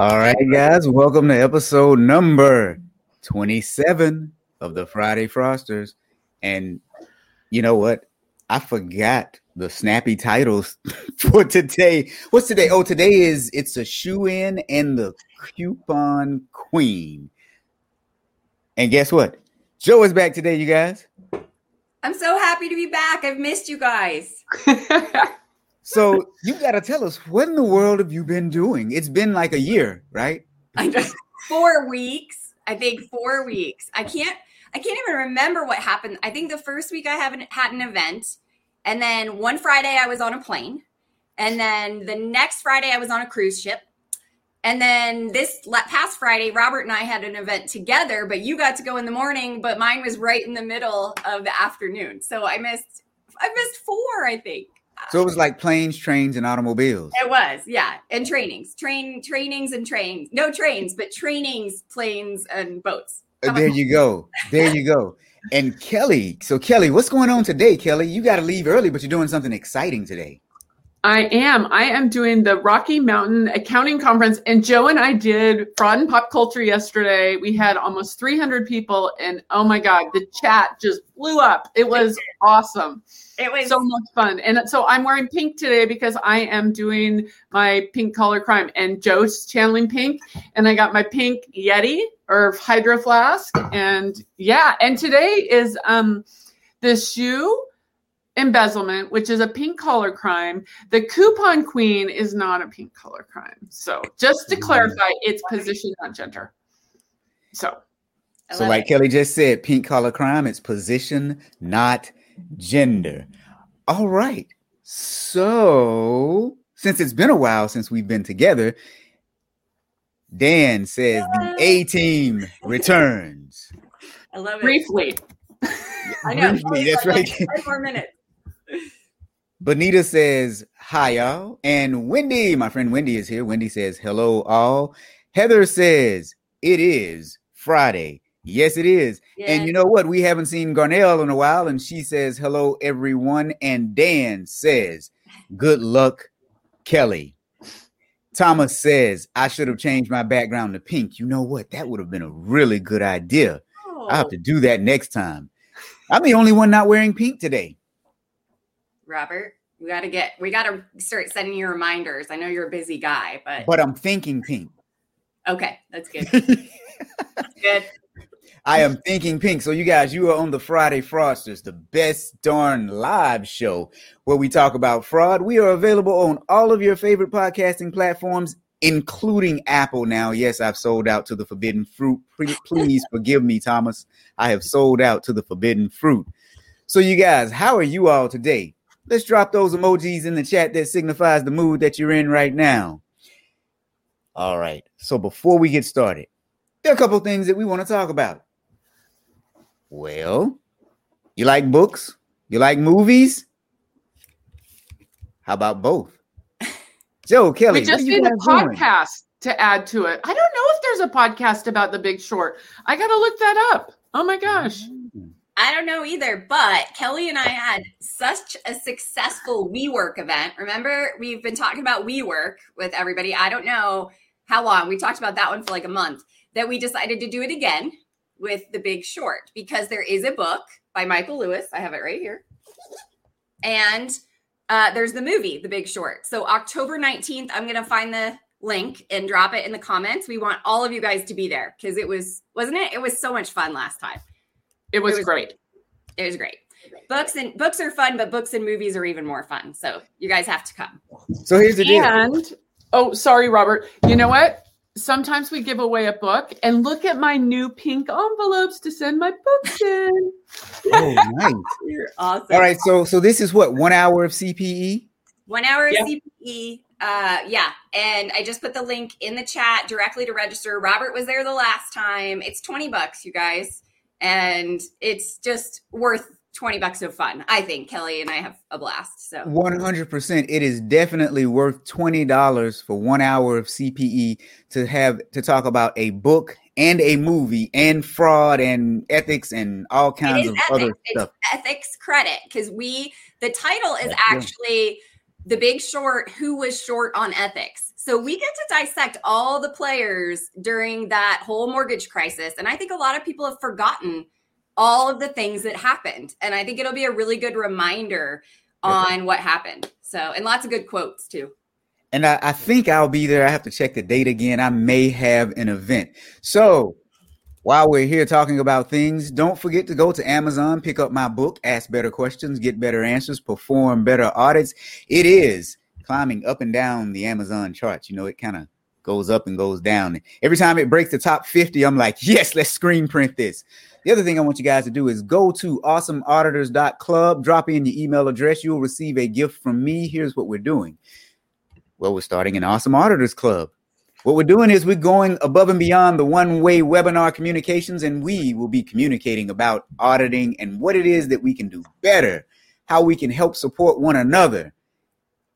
All right, guys, welcome to episode number 27 of the Friday Frosters. And you know what? I forgot the snappy titles for today. What's today? Oh, today is It's a Shoe-In and the Coupon Queen. And guess what? Joe is back today, you guys. I'm so happy to be back. I've missed you guys. So you got to tell us, what in the world have you been doing? It's been like a year, right? I just 4 weeks. I think 4 weeks. I can't even remember what happened. I think the first week I haven't had an event. And then one Friday I was on a plane. And then the next Friday I was on a cruise ship. And then this past Friday, Robert and I had an event together, but you got to go in the morning, but mine was right in the middle of the afternoon. So I missed four, I think. So it was like planes, trains, and automobiles. It was, yeah. And trainings. Trainings and trains. No trains, but trainings, planes, and boats. There you go. There you go. And Kelly. So Kelly, what's going on today, Kelly? You got to leave early, but you're doing something exciting today. I am doing the Rocky Mountain Accounting Conference. And Joe and I did Fraud and Pop Culture yesterday. We had almost 300 people. And oh, my God, the chat just blew up. It was awesome. It was so much fun. And so I'm wearing pink today because I am doing my Pink Collar Crime. And Joe's channeling pink. And I got my pink Yeti or Hydro Flask. And, yeah. And today is the shoe embezzlement, which is a pink collar crime. The coupon queen is not a pink collar crime. So just to clarify, it's position, not gender. So like Kelly just said, pink collar crime, it's position, not gender. All right. So since it's been a while since we've been together, Dan says the A-team returns. I love it. Briefly. I know. Briefly, that's right. 5 more minutes. Bonita says, hi, y'all. And Wendy, my friend Wendy is here. Wendy says, hello, all. Heather says, it is Friday. Yes, it is. Yes. And you know what? We haven't seen Garnell in a while. And she says, hello, everyone. And Dan says, good luck, Kelly. Thomas says, I should have changed my background to pink. You know what? That would have been a really good idea. Oh. I'll have to do that next time. I'm the only one not wearing pink today. Robert, we gotta start sending you reminders. I know you're a busy guy, but I'm thinking pink. Okay, that's good. That's good. I am thinking pink. So you guys, you are on the Friday Frosters, the best darn live show where we talk about fraud. We are available on all of your favorite podcasting platforms, including Apple now. Yes, I've sold out to the forbidden fruit. Please forgive me, Thomas. I have sold out to the forbidden fruit. So you guys, how are you all today? Let's drop those emojis in the chat that signifies the mood that you're in right now. All right. So before we get started, there are a couple of things that we want to talk about. Well, you like books? You like movies? How about both? Joe, Kelly, we just need a podcast to add to it. I don't know if there's a podcast about The Big Short. I got to look that up. Oh, my gosh. I don't know either, but Kelly and I had such a successful WeWork event. Remember, we've been talking about WeWork with everybody. I don't know how long. We talked about that one for like a month, that we decided to do it again with The Big Short because there is a book by Michael Lewis. I have it right here. And there's the movie, The Big Short. So October 19th, I'm going to find the link and drop it in the comments. We want all of you guys to be there because it was, wasn't it? It was so much fun last time. It was great. It was great. Books are fun, but books and movies are even more fun. So you guys have to come. So here's the deal. And oh, sorry, Robert. You know what? Sometimes we give away a book, and look at my new pink envelopes to send my books in. Oh, nice. You're awesome. All right. So this is what, 1 hour of CPE? 1 hour of CPE. Yeah. And I just put the link in the chat directly to register. Robert was there the last time. It's $20, you guys. And it's just worth $20 of fun. I think Kelly and I have a blast. So 100%. It is definitely worth $20 for 1 hour of CPE to talk about a book and a movie and fraud and ethics and all kinds of other stuff. It's ethics credit because the title is actually The Big Short, who was short on ethics. So we get to dissect all the players during that whole mortgage crisis. And I think a lot of people have forgotten all of the things that happened. And I think it'll be a really good reminder on what happened. So, and lots of good quotes too. And I think I'll be there. I have to check the date again. I may have an event. So while we're here talking about things, don't forget to go to Amazon, pick up my book, Ask Better Questions, Get Better Answers, Perform Better Audits. It is climbing up and down the Amazon charts. You know, it kind of goes up and goes down. Every time it breaks the top 50, I'm like, yes, let's screen print this. The other thing I want you guys to do is go to awesomeauditors.club, drop in your email address. You'll receive a gift from me. Here's what we're doing. Well, we're starting an Awesome Auditors Club. What we're doing is we're going above and beyond the one-way webinar communications, and we will be communicating about auditing and what it is that we can do better, how we can help support one another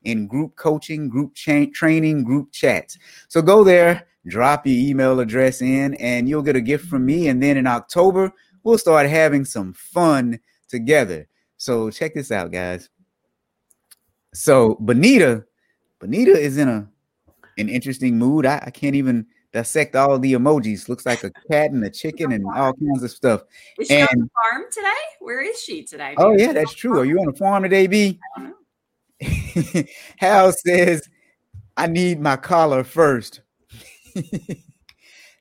in group coaching, group training, group chats. So go there, drop your email address in, and you'll get a gift from me. And then in October, we'll start having some fun together. So check this out, guys. So Bonita is in an interesting mood. I can't even dissect all the emojis. Looks like a cat and a chicken and all kinds of stuff. Is she on the farm today? Where is she today? Oh, yeah, that's true. Are you on the farm today, B? I don't know. Hal says, I need my collar first.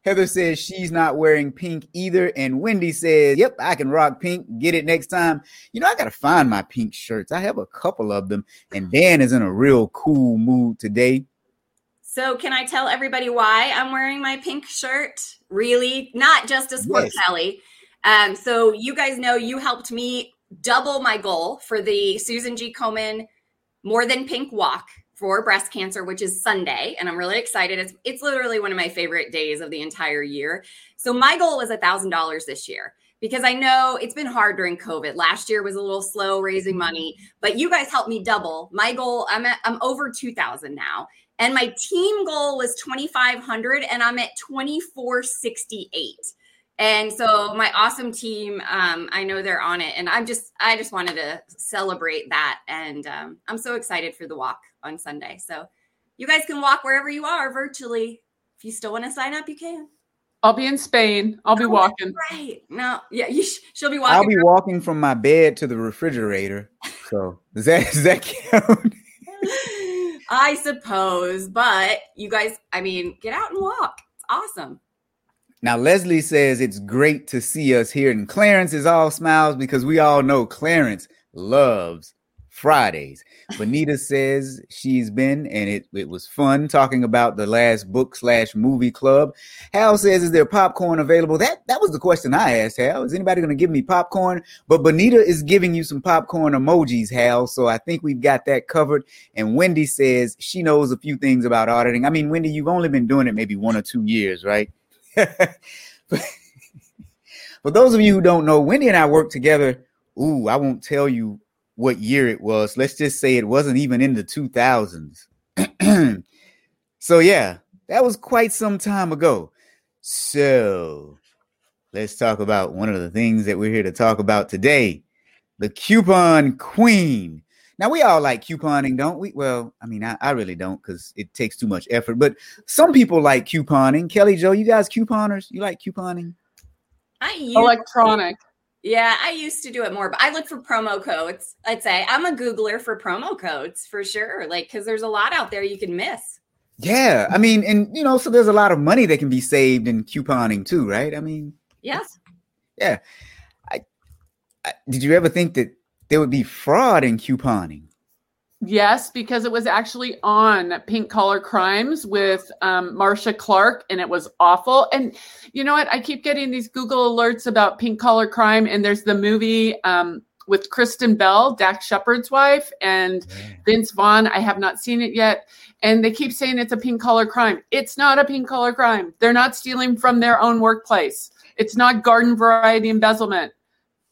Heather says she's not wearing pink either. And Wendy says, yep, I can rock pink. Get it next time. You know, I got to find my pink shirts. I have a couple of them. And Dan is in a real cool mood today. So can I tell everybody why I'm wearing my pink shirt? Really? Not just a sport Kelly. So you guys know you helped me double my goal for the Susan G. Komen More Than Pink Walk for breast cancer, which is Sunday. And I'm really excited. It's literally one of my favorite days of the entire year. So my goal was $1,000 this year, because I know it's been hard during COVID. Last year was a little slow raising money, but you guys helped me double my goal. I'm over 2,000 now. And my team goal was 2,500, and I'm at 2,468. And so my awesome team, I know they're on it. And I just wanted to celebrate that. And I'm so excited for the walk on Sunday. So you guys can walk wherever you are virtually. If you still want to sign up, you can. I'll be in Spain. I'll be walking. Right. No. Yeah. She'll be walking. I'll be walking from my bed to the refrigerator. So does that count? I suppose, but you guys, I mean, get out and walk. It's awesome. Now, Leslie says it's great to see us here. And Clarence is all smiles because we all know Clarence loves Fridays. Bonita says she's been, and it was fun talking about the last book/movie club. Hal says, is there popcorn available? That was the question I asked, Hal. Is anybody going to give me popcorn? But Bonita is giving you some popcorn emojis, Hal. So I think we've got that covered. And Wendy says she knows a few things about auditing. I mean, Wendy, you've only been doing it maybe 1 or 2 years, right? For those of you who don't know, Wendy and I worked together. Ooh, I won't tell you what year it was. Let's just say it wasn't even in the 2000s. So yeah, that was quite some time ago. So let's talk about one of the things that we're here to talk about today, the coupon queen. Now we all like couponing, don't we? Well, I mean, I really don't, because it takes too much effort, but some people like couponing. Kelly Jo, you guys couponers, you like couponing? Electronic. Yeah, I used to do it more, but I look for promo codes. I'd say I'm a Googler for promo codes for sure. Like, because there's a lot out there you can miss. Yeah. I mean, and you know, so there's a lot of money that can be saved in couponing too, right? I mean, yes. Yeah. I did you ever think that there would be fraud in couponing? Yes, because it was actually on Pink Collar Crimes with Marsha Clark, and it was awful. And you know what? I keep getting these Google alerts about Pink Collar Crime, and there's the movie with Kristen Bell, Dax Shepard's wife, and Vince Vaughn. I have not seen it yet. And they keep saying it's a Pink Collar Crime. It's not a Pink Collar Crime. They're not stealing from their own workplace. It's not garden variety embezzlement.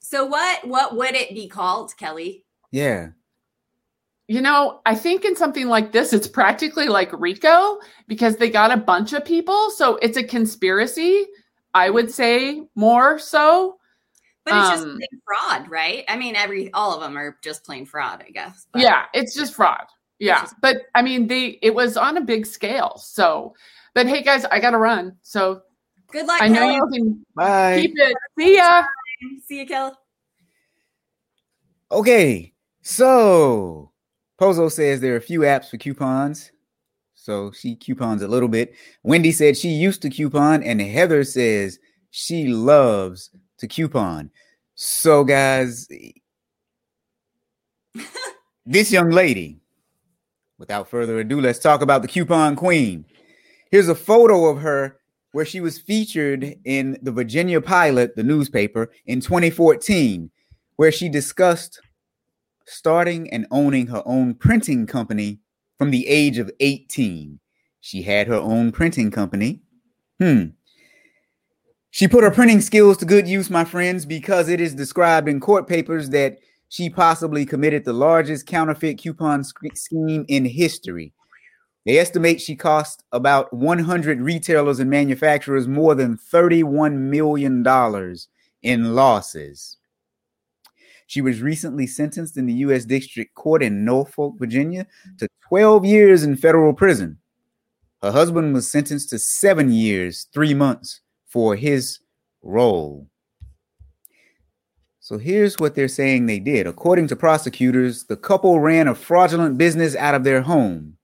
So what would it be called, Kelly? Yeah. You know, I think in something like this, it's practically like RICO, because they got a bunch of people. So it's a conspiracy, I would say, more so. But it's just plain fraud, right? I mean, all of them are just plain fraud, I guess. But. Yeah, it's just fraud. Yeah. But I mean, it was on a big scale. So, but hey guys, I got to run. So good luck. I know you can Bye. Keep it. See ya. See you, Kel. Okay. So Pozo says there are a few apps for coupons. So she coupons a little bit. Wendy said she used to coupon, and Heather says she loves to coupon. So guys, this young lady, without further ado, let's talk about the coupon queen. Here's a photo of her where she was featured in the Virginia Pilot, the newspaper, in 2014, where she discussed starting and owning her own printing company from the age of 18. She had her own printing company. She put her printing skills to good use, my friends, because it is described in court papers that she possibly committed the largest counterfeit coupon scheme in history. They estimate she cost about 100 retailers and manufacturers more than $31 million in losses. She was recently sentenced in the U.S. District Court in Norfolk, Virginia, to 12 years in federal prison. Her husband was sentenced to 7 years, 3 months for his role. So here's what they're saying they did. According to prosecutors, the couple ran a fraudulent business out of their home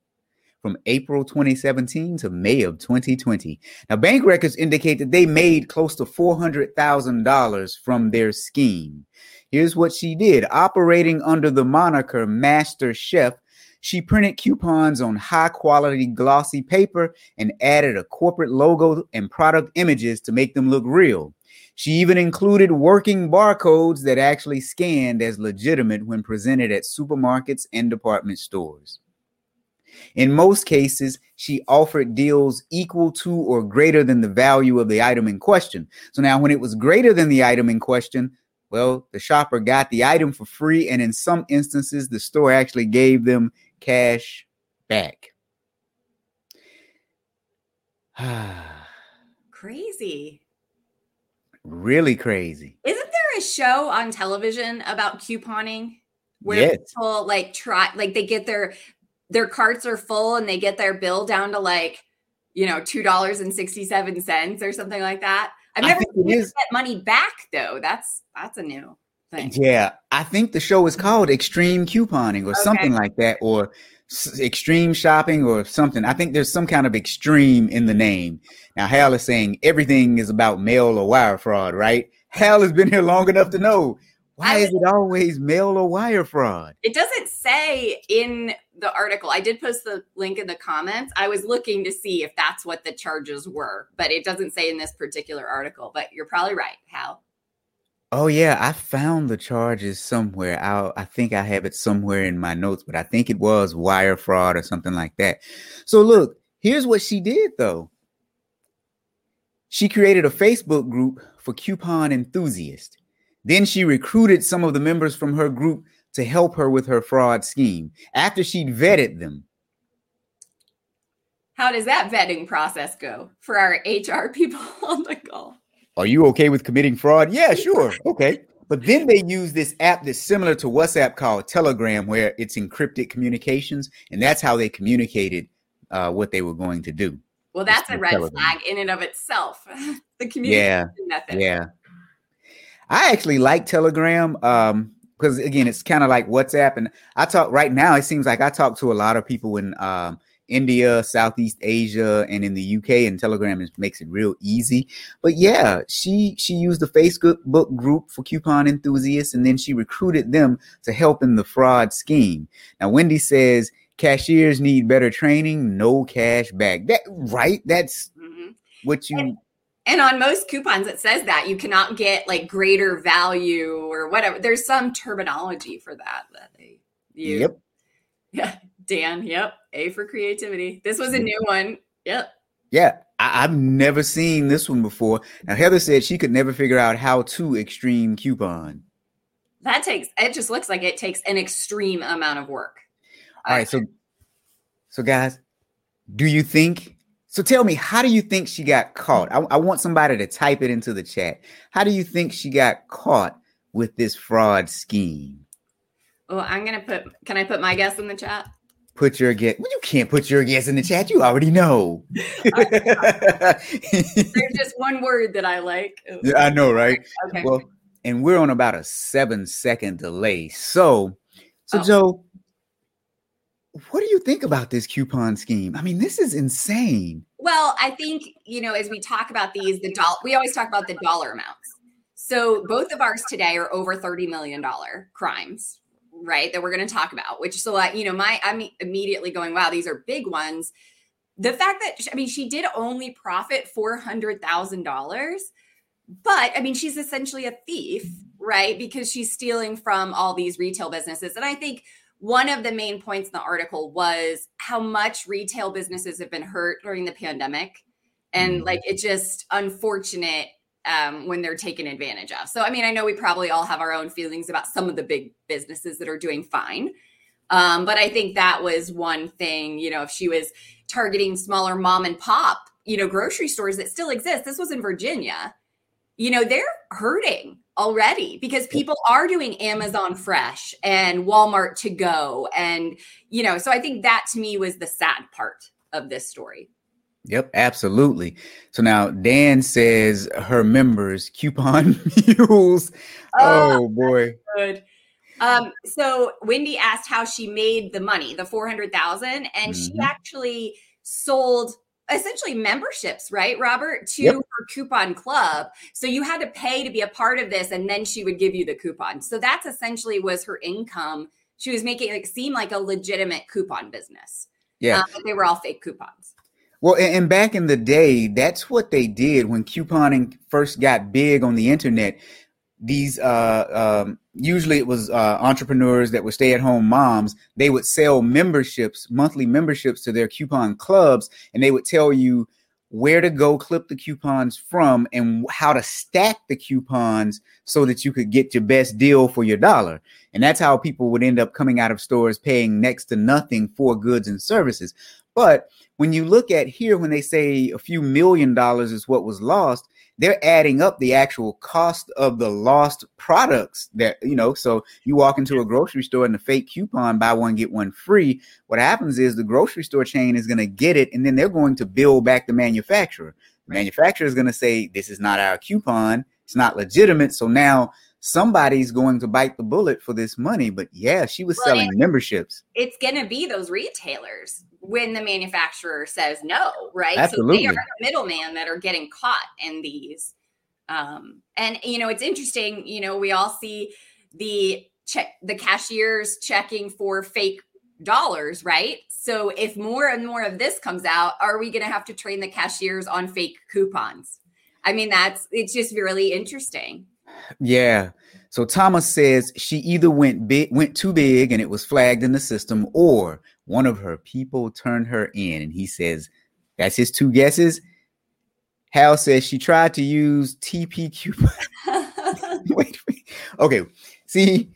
from April 2017 to May of 2020. Now, bank records indicate that they made close to $400,000 from their scheme. Here's what she did. Operating under the moniker Master Chef, she printed coupons on high-quality glossy paper and added a corporate logo and product images to make them look real. She even included working barcodes that actually scanned as legitimate when presented at supermarkets and department stores. In most cases, she offered deals equal to or greater than the value of the item in question. So now when it was greater than the item in question, well, the shopper got the item for free, and in some instances, the store actually gave them cash back. Crazy. Really crazy. Isn't there a show on television about couponing where people they get their carts are full and they get their bill down to $2.67 or something like that? I've never seen that money back though. That's a new thing. Yeah. I think the show is called Extreme Couponing or something like that, or extreme shopping or something. I think there's some kind of extreme in the name. Now, Hal is saying everything is about mail or wire fraud, right? Hal has been here long enough to know. Why is it always mail or wire fraud? It doesn't say in the article. I did post the link in the comments. I was looking to see if that's what the charges were, but it doesn't say in this particular article. But you're probably right, Hal. Oh, yeah. I found the charges somewhere. I think I have it somewhere in my notes, but I think it was wire fraud or something like that. So look, here's what she did, though. She created a Facebook group for coupon enthusiasts. Then she recruited some of the members from her group to help her with her fraud scheme after she'd vetted them. How does that vetting process go for our HR people on the call? Are you okay with committing fraud? Yeah, sure. Okay. But then they use this app that's similar to WhatsApp called Telegram, where it's encrypted communications. And that's how they communicated what they were going to do. Well, that's a red flag in and of itself. The communication method. Yeah. I actually like Telegram because, again, it's kind of like WhatsApp. And I talk right now, it seems like I talk to a lot of people in India, Southeast Asia, and in the UK, and Telegram makes it real easy. But yeah, she used the Facebook group for coupon enthusiasts, and then she recruited them to help in the fraud scheme. Now, Wendy says cashiers need better training, no cash back. That's what you... And on most coupons, it says that you cannot get greater value or whatever. There's some terminology for that they use. Yep. Yeah. Dan. Yep. A for creativity. This was a new one. Yep. Yeah. I've never seen this one before. Now, Heather said she could never figure out how to extreme coupon. It just looks like it takes an extreme amount of work. All right. So guys, tell me, how do you think she got caught? I want somebody to type it into the chat. How do you think she got caught with this fraud scheme? Oh, can I put my guess in the chat? Put your guess. Well, you can't put your guess in the chat. You already know. There's just one word that I like. Yeah, I know, right? Okay. Well, and we're on about a 7-second delay. So Joe, what do you think about this coupon scheme? I mean, this is insane. Well, I think, as we talk about these, we always talk about the dollar amounts. So both of ours today are over $30 million crimes, right, that we're going to talk about, which I'm immediately going, wow, these are big ones. The fact that, she did only profit $400,000, but she's essentially a thief, right? Because she's stealing from all these retail businesses. And I think one of the main points in the article was how much retail businesses have been hurt during the pandemic. And it's just unfortunate when they're taken advantage of. So, I know we probably all have our own feelings about some of the big businesses that are doing fine. But I think that was one thing, if she was targeting smaller mom and pop, grocery stores that still exist, this was in Virginia, they're hurting already because people are doing Amazon Fresh and Walmart to go. And, so I think that to me was the sad part of this story. Yep, absolutely. So now Dan says her members, coupon mules. Oh boy. Good. So Wendy asked how she made the money, the $400,000, and she actually sold essentially memberships, right, Robert, to her coupon club. So you had to pay to be a part of this, and then she would give you the coupon. So that's essentially was her income. She was making it seem like a legitimate coupon business. Yeah, but they were all fake coupons. Well, and back in the day, that's what they did when couponing first got big on the internet. These usually it was entrepreneurs that were stay-at-home moms. They would sell memberships, monthly memberships to their coupon clubs, and they would tell you where to go clip the coupons from and how to stack the coupons so that you could get your best deal for your dollar. And that's how people would end up coming out of stores paying next to nothing for goods and services. But when you look at here, when they say a few $1 million is what was lost, they're adding up the actual cost of the lost products that, so you walk into a grocery store and the fake coupon, buy one, get one free. What happens is the grocery store chain is going to get it, and then they're going to bill back the manufacturer. The manufacturer is going to say, this is not our coupon. It's not legitimate. So now somebody's going to bite the bullet for this money. But yeah, she was selling memberships. It's going to be those retailers when the manufacturer says no, right? Absolutely. So they are the middleman that are getting caught in these. It's interesting, we all see the cashiers checking for fake dollars, right? So if more and more of this comes out, are we going to have to train the cashiers on fake coupons? It's just really interesting. Yeah. So Thomas says she either went too big and it was flagged in the system, or one of her people turned her in. And he says that's his two guesses. Hal says she tried to use TPQ. Wait. Okay. See,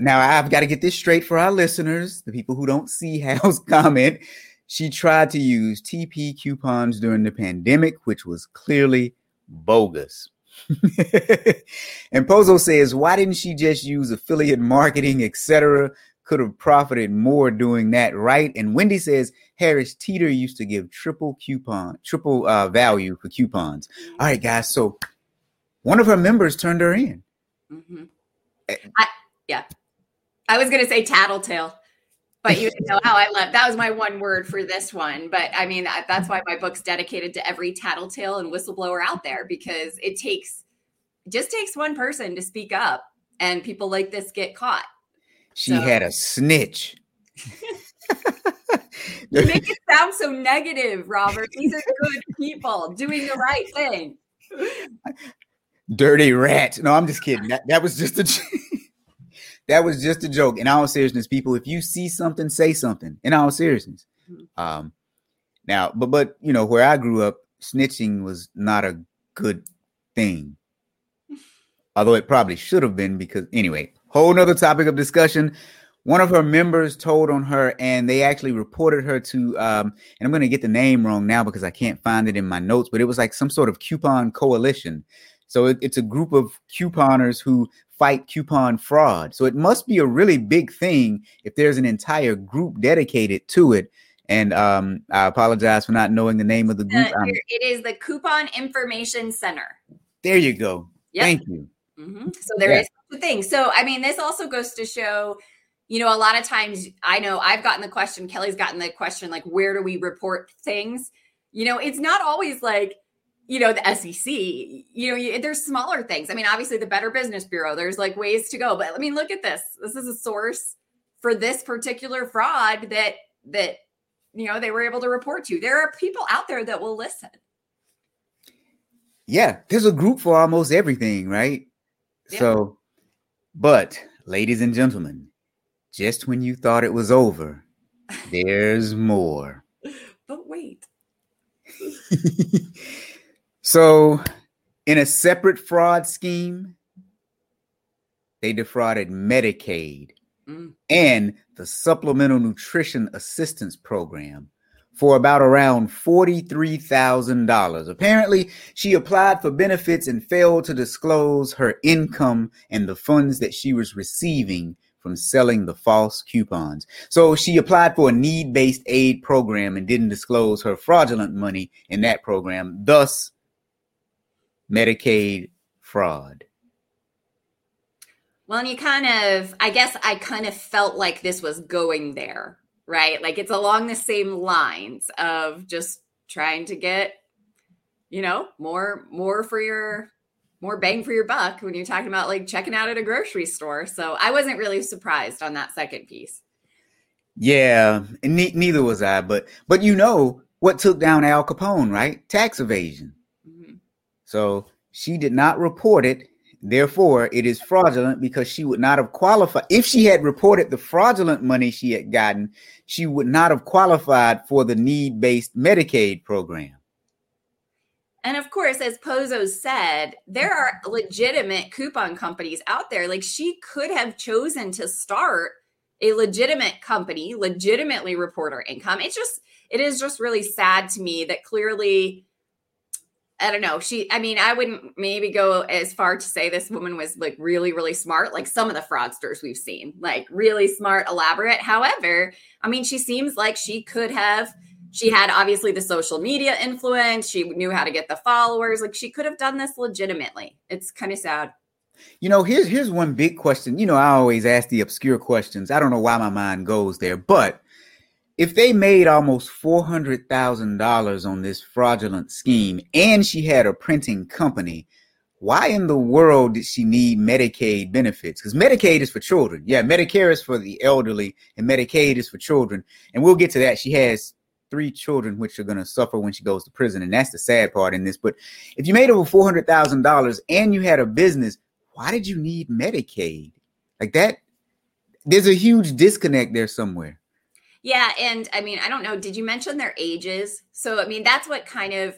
now I've got to get this straight for our listeners, the people who don't see Hal's comment. She tried to use TP coupons during the pandemic, which was clearly bogus. And Pozo says, why didn't she just use affiliate marketing, etc.? Could have profited more doing that, right? And Wendy says Harris Teeter used to give triple value for coupons. All right, guys. So one of her members turned her in. Mm-hmm. I was going to say tattletale, but you know how I love that was my one word for this one. But that's why my book's dedicated to every tattletale and whistleblower out there, because it just takes one person to speak up, and people like this get caught. She had a snitch. You make it sound so negative, Robert. These are good people doing the right thing. Dirty rat. No, I'm just kidding. That was just a joke. In all seriousness, people, if you see something, say something. In all seriousness. Now, but where I grew up, snitching was not a good thing. Although it probably should have been, because anyway. Whole nother topic of discussion. One of her members told on her, and they actually reported her to, and I'm going to get the name wrong now because I can't find it in my notes, but it was like some sort of coupon coalition. So it's a group of couponers who fight coupon fraud. So it must be a really big thing if there's an entire group dedicated to it. And I apologize for not knowing the name of the group. It is the Coupon Information Center. There you go. Yep. Thank you. Mm-hmm. So there is the thing. So, I mean, this also goes to show, you know, a lot of times I know I've gotten the question, Kelly's gotten the question, like, where do we report things? You know, it's not always like, you know, the SEC, you know, there's smaller things. I mean, obviously the Better Business Bureau, there's like ways to go. But I mean, look at this. This is a source for this particular fraud that, you know, they were able to report to. There are people out there that will listen. Yeah, there's a group for almost everything, right? Yeah. So, but ladies and gentlemen, just when you thought it was over, there's more. But wait. So, in a separate fraud scheme, they defrauded Medicaid and the Supplemental Nutrition Assistance Program for about around $43,000. Apparently, she applied for benefits and failed to disclose her income and the funds that she was receiving from selling the false coupons. So she applied for a need-based aid program and didn't disclose her fraudulent money in that program, thus Medicaid fraud. Well, and you I kind of felt like this was going there, right? Like it's along the same lines of just trying to get, you know, more bang for your buck when you're talking about like checking out at a grocery store. So I wasn't really surprised on that second piece. Yeah, and neither was I, but you know what took down Al Capone, right? Tax evasion. Mm-hmm. So she did not report it. Therefore, it is fraudulent because she would not have qualified. If she had reported the fraudulent money she had gotten, she would not have qualified for the need-based Medicaid program. And of course, as Pozo said, there are legitimate coupon companies out there. Like she could have chosen to start a legitimate company, legitimately report her income. It is just really sad to me that clearly, I don't know. I wouldn't maybe go as far to say this woman was like really, really smart, like some of the fraudsters we've seen, like really smart, elaborate. However, I mean, she seems like she had obviously the social media influence. She knew how to get the followers. Like she could have done this legitimately. It's kind of sad. You know, here's one big question. You know, I always ask the obscure questions. I don't know why my mind goes there, but if they made almost $400,000 on this fraudulent scheme and she had a printing company, why in the world did she need Medicaid benefits? Because Medicaid is for children. Yeah, Medicare is for the elderly and Medicaid is for children. And we'll get to that. She has 3 children, which are going to suffer when she goes to prison. And that's the sad part in this. But if you made over $400,000 and you had a business, why did you need Medicaid? Like that, there's a huge disconnect there somewhere. Yeah. And I mean, I don't know. Did you mention their ages? So, I mean, that's what kind of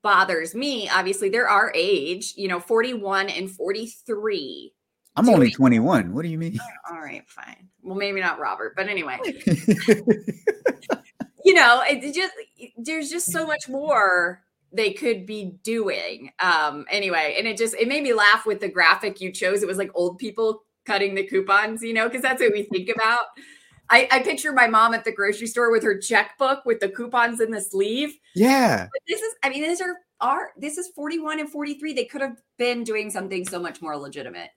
bothers me. Obviously, they're our age, you know, 41 and 43. I'm only 21. What do you mean? Oh, all right, fine. Well, maybe not Robert, but anyway, you know, there's just so much more they could be doing. Anyway, and it made me laugh with the graphic you chose. It was like old people cutting the coupons, you know, because that's what we think about. I picture my mom at the grocery store with her checkbook with the coupons in the sleeve. Yeah. But this is 41 and 43. They could have been doing something so much more legitimate.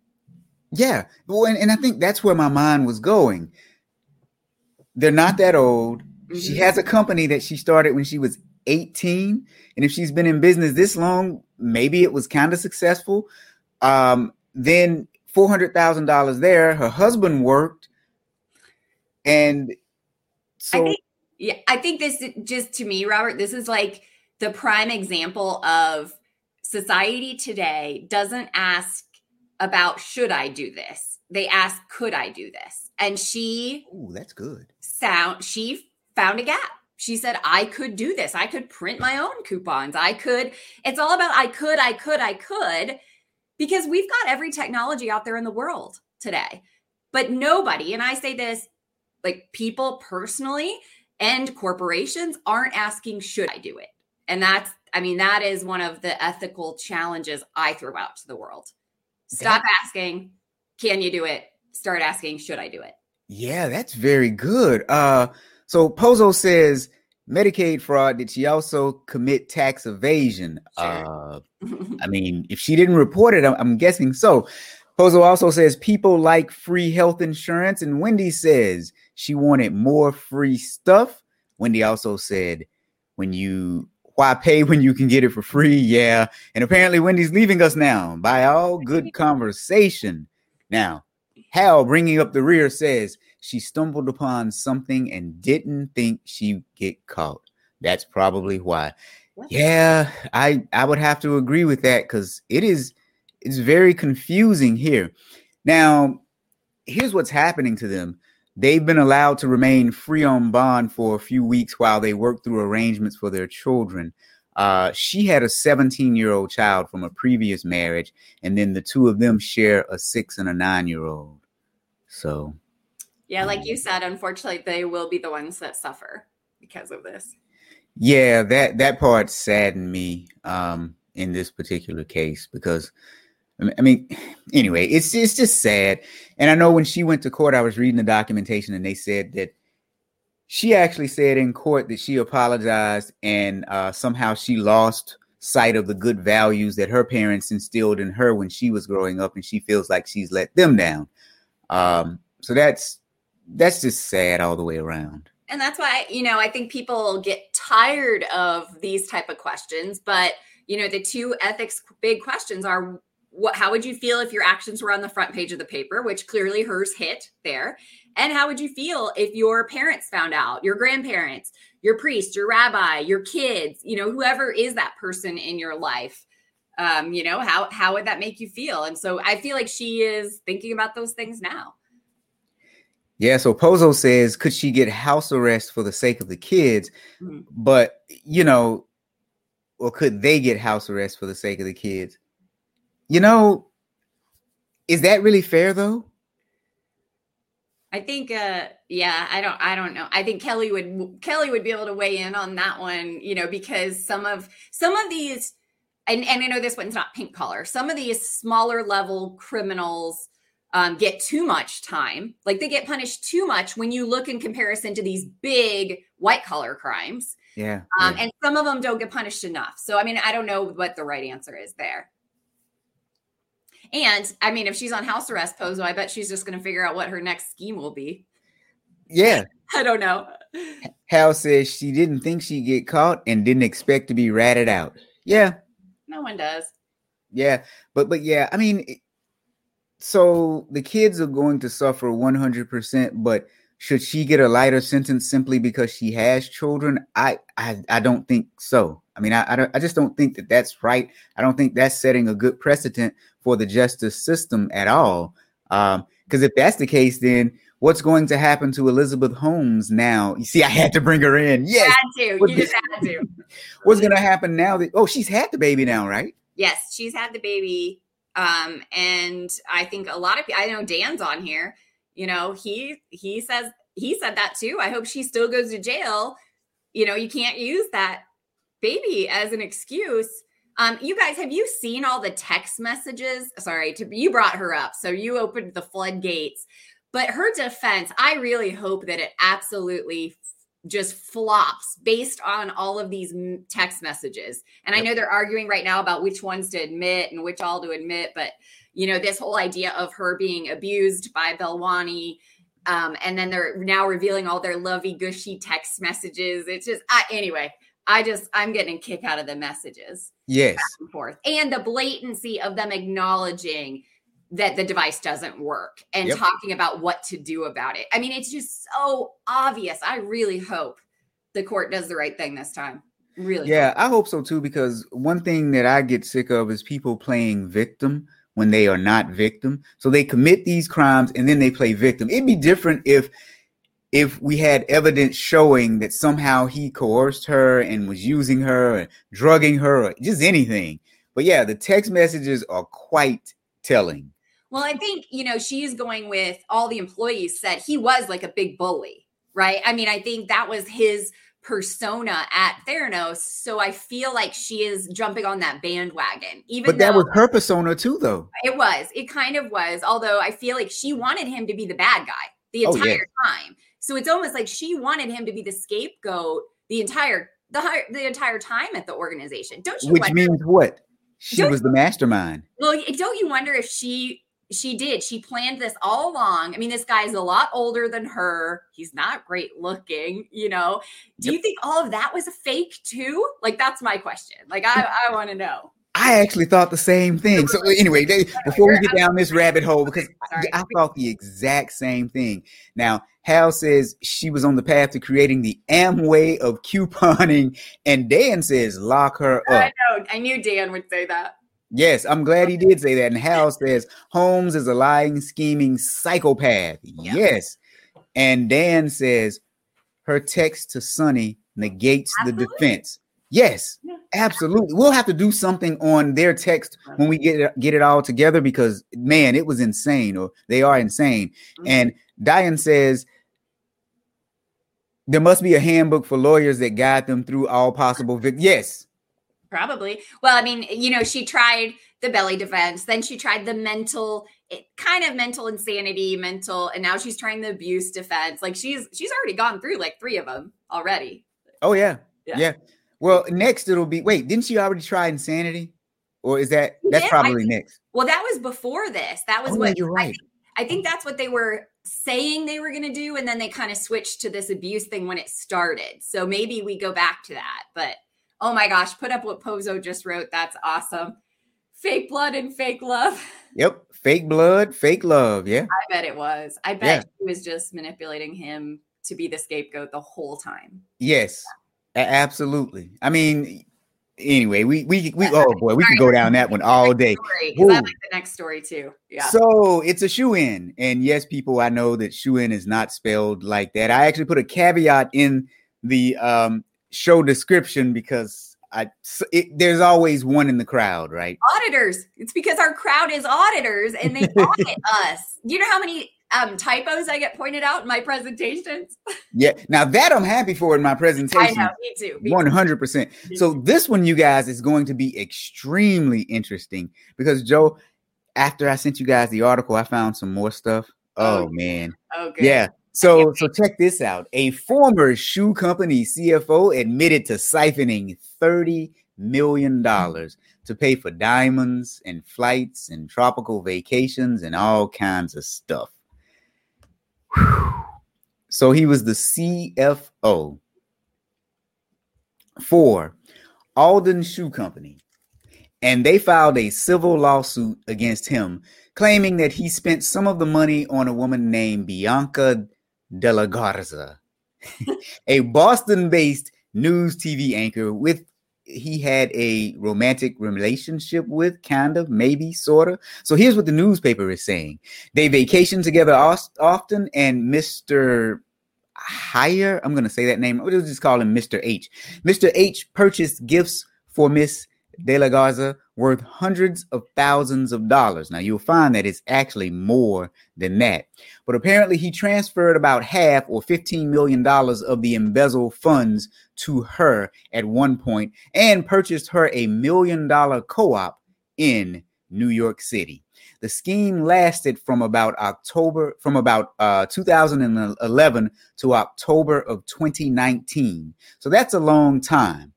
Yeah. Well, and I think that's where my mind was going. They're not that old. Mm-hmm. She has a company that she started when she was 18. And if she's been in business this long, maybe it was kind of successful. Then $400,000 there. Her husband worked. And so I think this just to me, Robert, this is like the prime example of society today doesn't ask about, should I do this? They ask, could I do this? And she, ooh, that's good. She found a gap. She said, I could do this. I could print my own coupons. It's all about I could, because we've got every technology out there in the world today, but nobody. And I say this, like people personally and corporations aren't asking, should I do it? And that is one of the ethical challenges I throw out to the world. Stop asking, can you do it? Start asking, should I do it? Yeah, that's very good. So Pozo says Medicaid fraud. Did she also commit tax evasion? Sure. I mean, if she didn't report it, I'm guessing so. Pozo also says people like free health insurance. And Wendy says she wanted more free stuff. Wendy also said, why pay when you can get it for free? Yeah. And apparently Wendy's leaving us now. By all good conversation. Now, Hal bringing up the rear says she stumbled upon something and didn't think she'd get caught. That's probably why. Yeah, I would have to agree with that because it's very confusing here. Now, here's what's happening to them. They've been allowed to remain free on bond for a few weeks while they work through arrangements for their children. She had a 17-year-old child from a previous marriage, and then the two of them share a 6- and 9-year-old. So, yeah, like you said, unfortunately, they will be the ones that suffer because of this. Yeah, that part saddened me in this particular case because, I mean, anyway, it's just sad. And I know when she went to court, I was reading the documentation and they said that she actually said in court that she apologized and somehow she lost sight of the good values that her parents instilled in her when she was growing up. And she feels like she's let them down. So that's just sad all the way around. And that's why, you know, I think people get tired of these type of questions. But, you know, the two ethics big questions are, how would you feel if your actions were on the front page of the paper, which clearly hers hit there? And how would you feel if your parents found out, your grandparents, your priest, your rabbi, your kids, you know, whoever is that person in your life, you know, how would that make you feel? And so I feel like she is thinking about those things now. Yeah. So Pozo says, could she get house arrest for the sake of the kids? Mm-hmm. But, you know, or could they get house arrest for the sake of the kids? You know, is that really fair, though? I think, yeah, I don't know. I think Kelly would be able to weigh in on that one, you know, because some of these, and I know this one's not pink collar. Some of these smaller level criminals get too much time, like they get punished too much when you look in comparison to these big white collar crimes. Yeah, yeah. And some of them don't get punished enough. So, I mean, I don't know what the right answer is there. And I mean, if she's on house arrest, Pozo, I bet she's just going to figure out what her next scheme will be. Yeah. I don't know. Hal says she didn't think she'd get caught and didn't expect to be ratted out. Yeah. No one does. Yeah. But yeah, I mean, so the kids are going to suffer 100%, but should she get a lighter sentence simply because she has children? I don't think so. I mean, I just don't think that that's right. I don't think that's setting a good precedent for the justice system at all. Because if that's the case, then what's going to happen to Elizabeth Holmes now? You see, I had to bring her in. Yes. You just had to. What's going to happen now that, she's had the baby now, right? Yes, she's had the baby. And I think a lot of people, I know Dan's on here, you know, he said that too. I hope she still goes to jail. You know, you can't use that baby as an excuse. You guys, have you seen all the text messages? Sorry, you brought her up, so you opened the floodgates. But her defense, I really hope that it absolutely just flops based on all of these text messages. And I know they're arguing right now about which ones to admit and which all to admit. But, you know, this whole idea of her being abused by Balwani, and then they're now revealing all their lovey-gushy text messages. It's just, anyway. I'm getting a kick out of the messages. Yes. Back and forth. And the blatancy of them acknowledging that the device doesn't work and talking about what to do about it. I mean, it's just so obvious. I really hope the court does the right thing this time. Really. Yeah, I hope so too, because one thing that I get sick of is people playing victim when they are not victim. So they commit these crimes and then they play victim. It'd be different if we had evidence showing that somehow he coerced her and was using her and drugging her or just anything. But yeah, the text messages are quite telling. Well, I think, you know, she's going with all the employees said he was like a big bully, right? I mean, I think that was his persona at Theranos. So I feel like she is jumping on that bandwagon. But that was her persona too, though. It was. It kind of was. Although I feel like she wanted him to be the bad guy the entire time. So it's almost like she wanted him to be the scapegoat the entire time at the organization. Don't you? Which means what? She was the mastermind. Well, don't you wonder if she planned this all along? I mean, this guy is a lot older than her. He's not great looking, you know. Do you think all of that was a fake too? Like, that's my question. Like, I want to know. I actually thought the same thing. So anyway, before we get down this rabbit hole, because I thought the exact same thing. Now, Hal says she was on the path to creating the Amway of couponing. And Dan says, lock her up. I know. I knew Dan would say that. Yes, I'm glad he did say that. And Hal says, Holmes is a lying, scheming psychopath. Yep. Yes. And Dan says, her text to Sonny negates the defense. Yes, absolutely. We'll have to do something on their text when we get it all together, because, man, it was insane, or they are insane. Mm-hmm. And Diane says there must be a handbook for lawyers that guide them through all possible. Yes, probably. Well, I mean, you know, she tried the belly defense. Then she tried the mental insanity, and now she's trying the abuse defense. Like, she's already gone through like three of them already. Oh, yeah. Yeah. Yeah. Well, next it'll be, wait, didn't she already try insanity? Or is that's probably next? Well, that was before this. That was you're right. I think that's what they were saying they were going to do. And then they kind of switched to this abuse thing when it started. So maybe we go back to that. But oh my gosh, put up what Pozo just wrote. That's awesome. Fake blood and fake love. Yep. Fake blood, fake love. Yeah. I bet it was. I bet she was just manipulating him to be the scapegoat the whole time. Yes. Yeah. Absolutely. I mean, anyway, we oh boy, we can go down that one all day. Because I like the next story too. Yeah. So it's a shoe-in, and yes, people, I know that shoe-in is not spelled like that. I actually put a caveat in the show description because there's always one in the crowd, right? Auditors. It's because our crowd is auditors, and they audit us. You know how many typos I get pointed out in my presentations. Yeah. Now that I'm happy for in my presentation. I know, me too. 100%. So this one, you guys, is going to be extremely interesting because, Joe, after I sent you guys the article, I found some more stuff. Oh man. Oh, good. Yeah. So check this out. A former shoe company CFO admitted to siphoning $30 million to pay for diamonds and flights and tropical vacations and all kinds of stuff. So he was the CFO for Alden Shoe Company, and they filed a civil lawsuit against him, claiming that he spent some of the money on a woman named Bianca De La Garza, a Boston-based news TV anchor he had a romantic relationship with, kind of, maybe, sort of. So here's what the newspaper is saying. They vacation together often, and Mr. Hire, I'm going to say that name. We'll just call him Mr. H. Mr. H purchased gifts for Miss De La Garza worth hundreds of thousands of dollars. Now, you'll find that it's actually more than that. But apparently he transferred about half, or $15 million, of the embezzled funds to her at one point and purchased her a $1 million co-op in New York City. The scheme lasted from about 2011 to October of 2019. So that's a long time.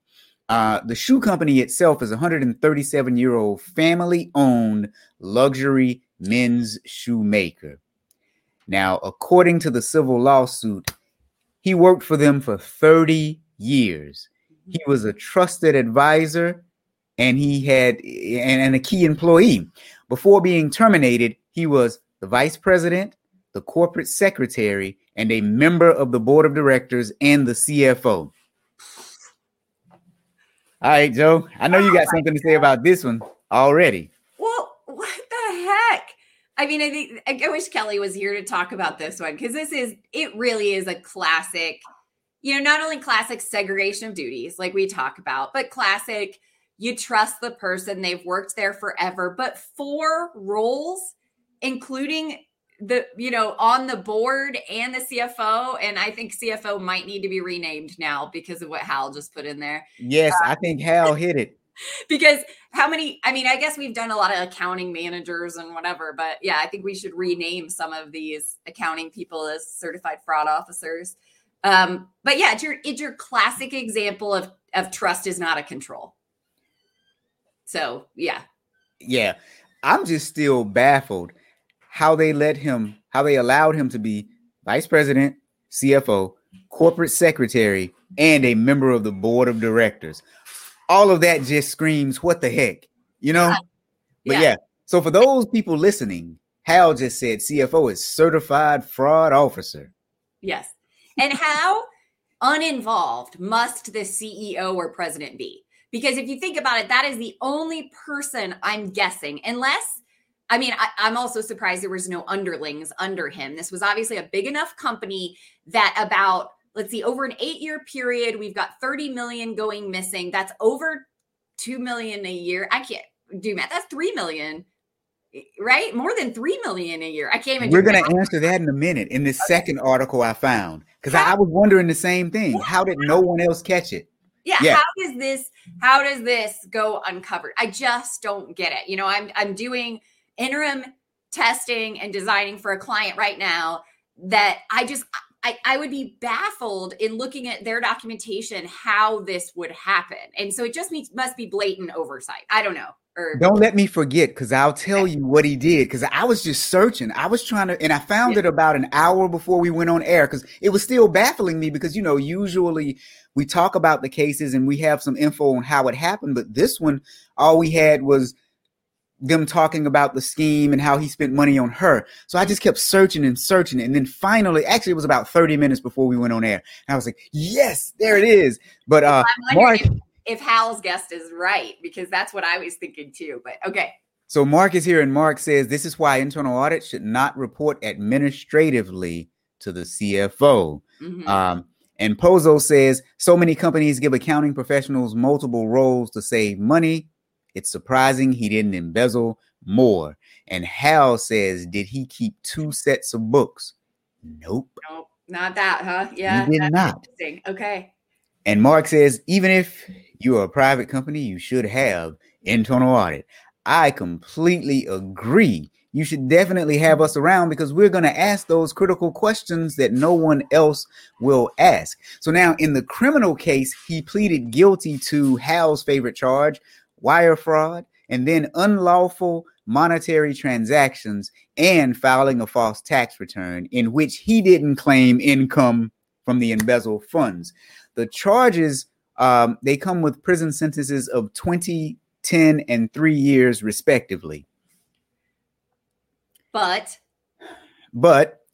The shoe company itself is a 137-year-old family-owned luxury men's shoemaker. Now, according to the civil lawsuit, he worked for them for 30 years. He was a trusted advisor, and he had and a key employee. Before being terminated, he was the vice president, the corporate secretary, and a member of the board of directors and the CFO. All right, Joe, I know you got something to say about this one already. Well, what the heck? I mean, I wish Kelly was here to talk about this one, because it really is a classic, you know, not only classic segregation of duties like we talk about, but classic, you trust the person, they've worked there forever, but four roles, including on the board and the CFO. And I think CFO might need to be renamed now because of what Hal just put in there. Yes, I think Hal hit it. Because how many, I mean, I guess we've done a lot of accounting managers and whatever, but yeah, I think we should rename some of these accounting people as certified fraud officers. But yeah, it's your classic example of trust is not a control. So yeah. Yeah. I'm just still baffled how they allowed him to be vice president, CFO, corporate secretary, and a member of the board of directors. All of that just screams, what the heck, you know? Yeah. But yeah, so for those people listening, Hal just said CFO is certified fraud officer. Yes. And how uninvolved must the CEO or president be? Because if you think about it, that is the only person, I'm guessing, unless, I mean, I'm also surprised there was no underlings under him. This was obviously a big enough company that about, let's see, over an 8-year period, we've got 30 million going missing. That's over 2 million a year. I can't do math. That's 3 million, right? More than 3 million a year. I can't even. We're going to answer that in a minute in this second article I found, because I was wondering the same thing. Yeah. How did no one else catch it? Yeah. How does this go uncovered? I just don't get it. You know, I'm doing interim testing and designing for a client right now that I would be baffled in looking at their documentation how this would happen. And so it just must be blatant oversight. I don't know. Don't let me forget, because I'll tell you what he did, because I was just searching. I was trying to, and I found it about an hour before we went on air, because it was still baffling me because, you know, usually we talk about the cases and we have some info on how it happened. But this one, all we had was them talking about the scheme and how he spent money on her. So I just kept searching. And then finally, actually, it was about 30 minutes before we went on air. And I was like, yes, there it is. But Mark, if Hal's guest is right, because that's what I was thinking too, but okay. So Mark is here, and Mark says, this is why internal audit should not report administratively to the CFO. Mm-hmm. And Pozo says, so many companies give accounting professionals multiple roles to save money. It's surprising he didn't embezzle more. And Hal says, did he keep 2 sets of books? Nope. Not that, huh? Yeah. He did not. Okay. And Mark says, even if you are a private company, you should have internal audit. I completely agree. You should definitely have us around because we're going to ask those critical questions that no one else will ask. So now in the criminal case, he pleaded guilty to Hal's favorite charge, wire fraud, and then unlawful monetary transactions and filing a false tax return in which he didn't claim income from the embezzled funds. The charges, they come with prison sentences of 20, 10, and 3 years, respectively. But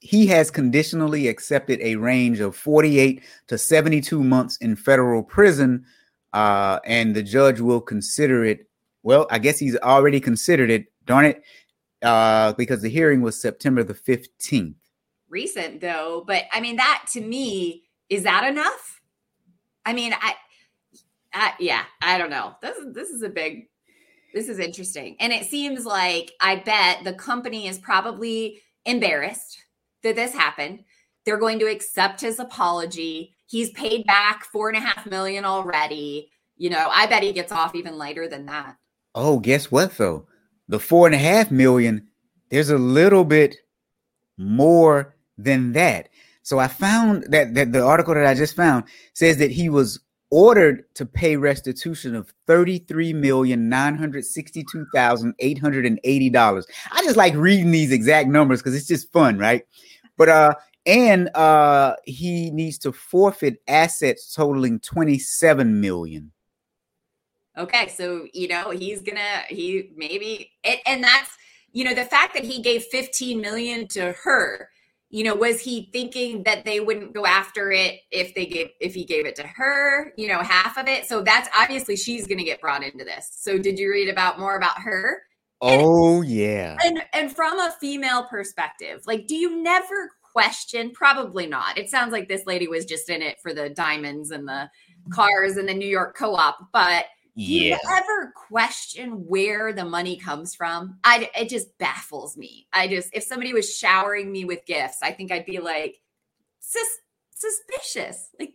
he has conditionally accepted a range of 48 to 72 months in federal prison. And the judge will consider it. Well, I guess he's already considered it. Darn it. Because the hearing was September the 15th. Recent, though. But I mean, that to me, is that enough? I mean, I don't know. This is interesting. And it seems like, I bet the company is probably embarrassed that this happened. They're going to accept his apology. He's paid back $4.5 million already. You know, I bet he gets off even lighter than that. Oh, guess what though? The $4.5 million, there's a little bit more than that. So I found that the article that I just found says that he was ordered to pay restitution of $33,962,880. I just like reading these exact numbers because it's just fun, right? But And he needs to forfeit assets totaling $27 million. Okay. So, you know, and that's, you know, the fact that he gave $15 million to her, you know, was he thinking that they wouldn't go after it if he gave it to her, you know, half of it. So that's obviously she's going to get brought into this. So did you read more about her? Oh, yeah. And from a female perspective, like, do you never question? Probably not. It sounds like this lady was just in it for the diamonds and the cars and the New York co-op, but Yeah. Do you ever question where the money comes from? It just baffles me. If somebody was showering me with gifts, I think I'd be like, suspicious. Like,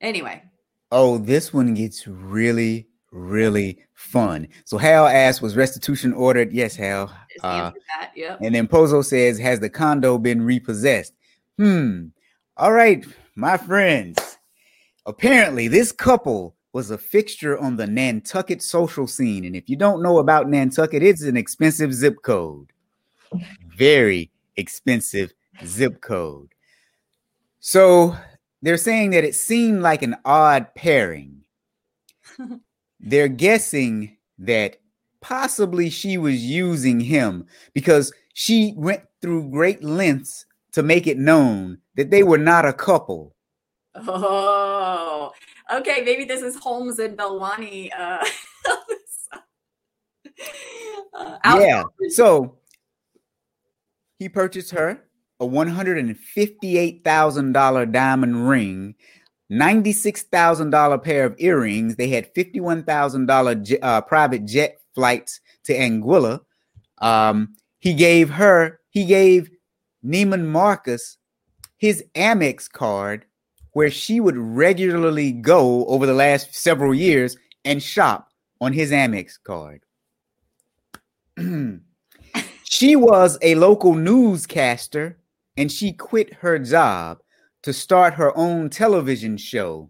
anyway. Oh, this one gets really, really fun. So Hal asks, was restitution ordered? Yes, Hal. That, yep. And then Pozo says, has the condo been repossessed? All right, my friends. Apparently, this couple was a fixture on the Nantucket social scene. And if you don't know about Nantucket, it's an expensive zip code. Very expensive zip code. So they're saying that it seemed like an odd pairing. They're guessing that possibly she was using him because she went through great lengths to make it known that they were not a couple. Oh, okay. Maybe this is Holmes and Balwani. Yeah. So he purchased her a $158,000 diamond ring, $96,000 pair of earrings. They had $51,000 private jet flights to Anguilla. He gave Neiman Marcus his Amex card, where she would regularly go over the last several years and shop on his Amex card. She was a local newscaster, and she quit her job to start her own television show.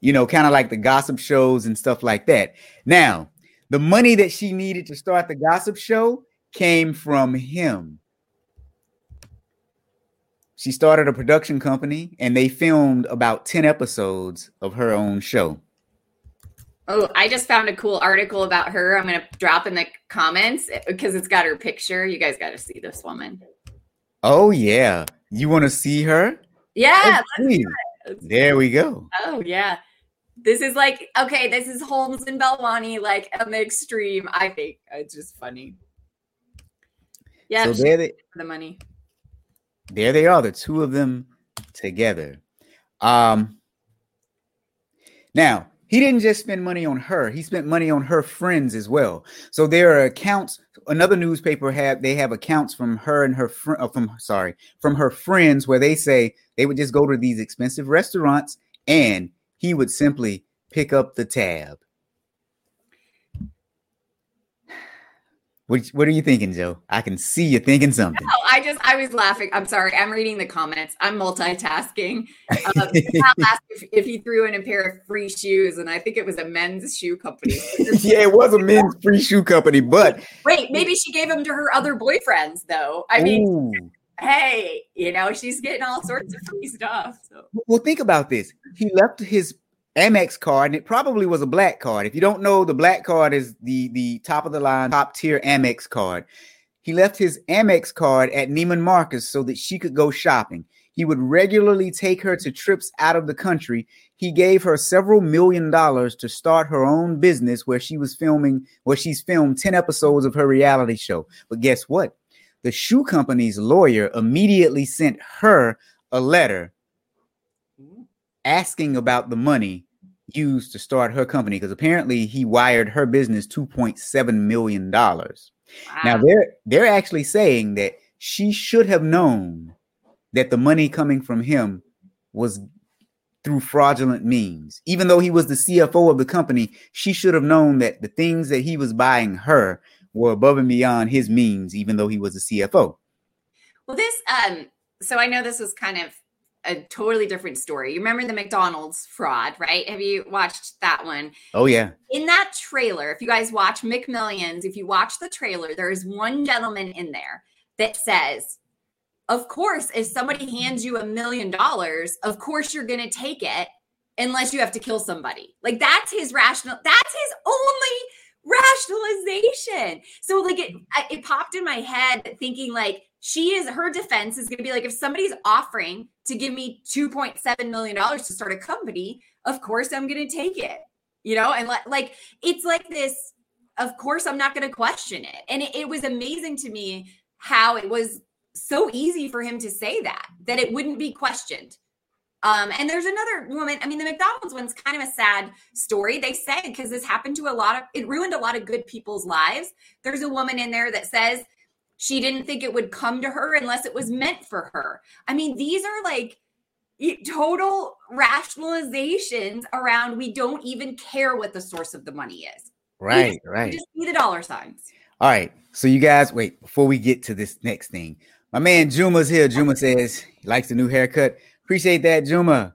You know, kind of like the gossip shows and stuff like that. Now, the money that she needed to start the gossip show came from him. She started a production company, and they filmed about 10 episodes of her own show. Oh, I just found a cool article about her. I'm going to drop in the comments because it's got her picture. You guys got to see this woman. Oh, yeah. You want to see her? Yeah. Let's there we go. Oh, yeah. This is like, okay, this is Holmes and Balwani, like on the extreme, I think. It's just funny. Yeah. So there they for the money. There they are, the two of them together. Now, he didn't just spend money on her. He spent money on her friends as well. So there are accounts. Another newspaper have accounts from her and her from her friends where they say they would just go to these expensive restaurants and he would simply pick up the tab. What are you thinking, Joe? I can see you thinking something. No, I was laughing. I'm sorry. I'm reading the comments. I'm multitasking. If he threw in a pair of free shoes, and I think it was a men's shoe company. Yeah, it was a men's free shoe company, but. Wait, maybe she gave them to her other boyfriends, though. I mean, hey, you know, she's getting all sorts of free stuff. So. Well, think about this. He left his Amex card, and it probably was a black card. If you don't know, the black card is the top of the line, top tier Amex card. He left his Amex card at Neiman Marcus so that she could go shopping. He would regularly take her to trips out of the country. He gave her several $1 million to start her own business where she's filmed 10 episodes of her reality show. But guess what? The shoe company's lawyer immediately sent her a letter asking about the money used to start her company, because apparently he wired her business $2.7 million. Wow. Now, they're actually saying that she should have known that the money coming from him was through fraudulent means. Even though he was the CFO of the company, she should have known that the things that he was buying her were above and beyond his means, even though he was the CFO. Well, so I know this was kind of a totally different story. You remember the McDonald's fraud, right? Have you watched that one? Oh, yeah. In that trailer, if you guys watch McMillions, if you watch the trailer, there is one gentleman in there that says, of course, if somebody hands you $1 million, of course you're going to take it unless you have to kill somebody. Like, that's his only rationalization. So like it popped in my head thinking like, her defense is going to be like, if somebody's offering to give me $2.7 million to start a company, of course I'm going to take it, you know? And like, it's like this, of course I'm not going to question it. And it was amazing to me how it was so easy for him to say that it wouldn't be questioned. And there's another woman. I mean, the McDonald's one's kind of a sad story. They say, because this happened to a lot of, it ruined a lot of good people's lives. There's a woman in there that says she didn't think it would come to her unless it was meant for her. I mean, these are like total rationalizations around we don't even care what the source of the money is. Right, right. We just see the dollar signs. All right. So you guys, wait, before we get to this next thing, my man Juma's here. Juma says he likes the new haircut. Appreciate that, Juma.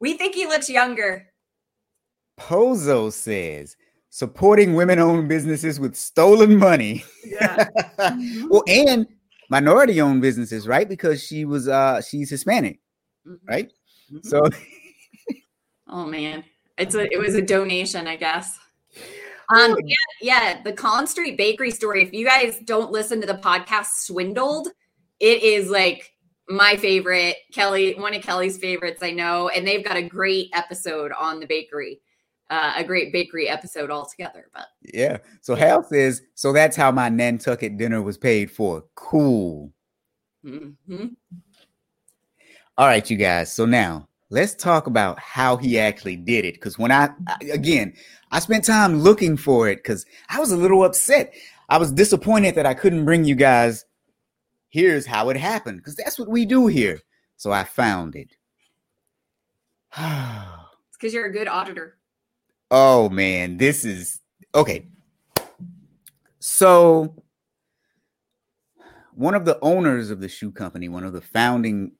We think he looks younger. Pozo says supporting women-owned businesses with stolen money. Yeah. Well, and minority-owned businesses, right? Because she was she's Hispanic, right? Mm-hmm. So, oh man, it was a donation, I guess. Yeah, the Collins Street Bakery story. If you guys don't listen to the podcast Swindled, it is like my favorite, one of Kelly's favorites, I know. And they've got a great episode on the bakery, a great bakery episode altogether. But yeah. So Hal says, so that's how my Nantucket dinner was paid for. Cool. Mm-hmm. All right, you guys. So now let's talk about how he actually did it. Because when I spent time looking for it because I was a little upset. I was disappointed that I couldn't bring you guys. Here's how it happened, because that's what we do here. So I found it. It's because you're a good auditor. Oh, man, this is okay. So one of the owners of the shoe company, one of the founding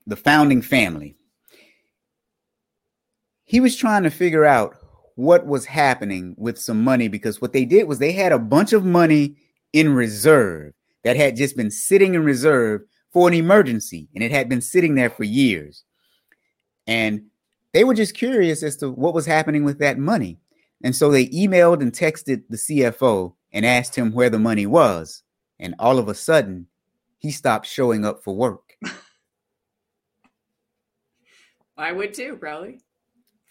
family, he was trying to figure out what was happening with some money, because what they did was they had a bunch of money in reserve that had just been sitting in reserve for an emergency, and it had been sitting there for years. And they were just curious as to what was happening with that money. And so they emailed and texted the CFO and asked him where the money was. And all of a sudden, he stopped showing up for work. I would too, probably.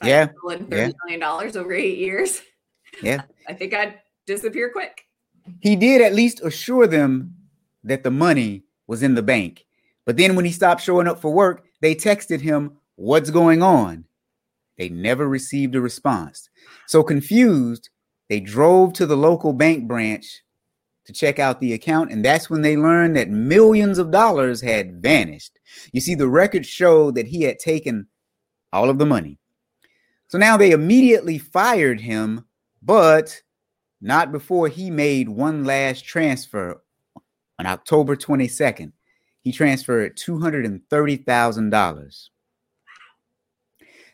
Yeah. $30 million over 8 years. Yeah. I think I'd disappear quick. He did at least assure them that the money was in the bank. But then when he stopped showing up for work, they texted him, "What's going on?" They never received a response. So confused, they drove to the local bank branch to check out the account. And that's when they learned that millions of dollars had vanished. You see, the records showed that he had taken all of the money. So now they immediately fired him, but not before he made one last transfer on October 22nd. He transferred $230,000.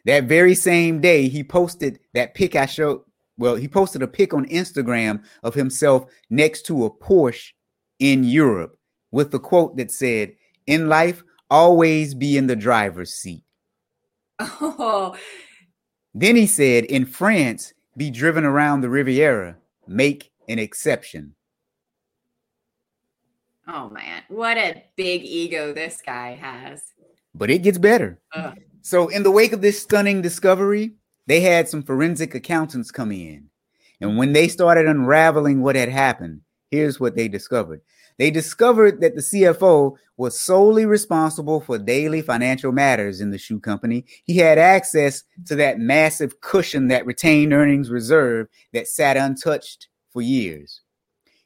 That very same day, he posted that pic I showed. Well, he posted a pic on Instagram of himself next to a Porsche in Europe with the quote that said, "In life, always be in the driver's seat." Oh. Then he said, "In France, be driven around the Riviera. Make an exception." Oh, man. What a big ego this guy has. But it gets better. Ugh. So in the wake of this stunning discovery, they had some forensic accountants come in. And when they started unraveling what had happened, here's what they discovered. They discovered that the CFO was solely responsible for daily financial matters in the shoe company. He had access to that massive cushion, that retained earnings reserve that sat untouched for years.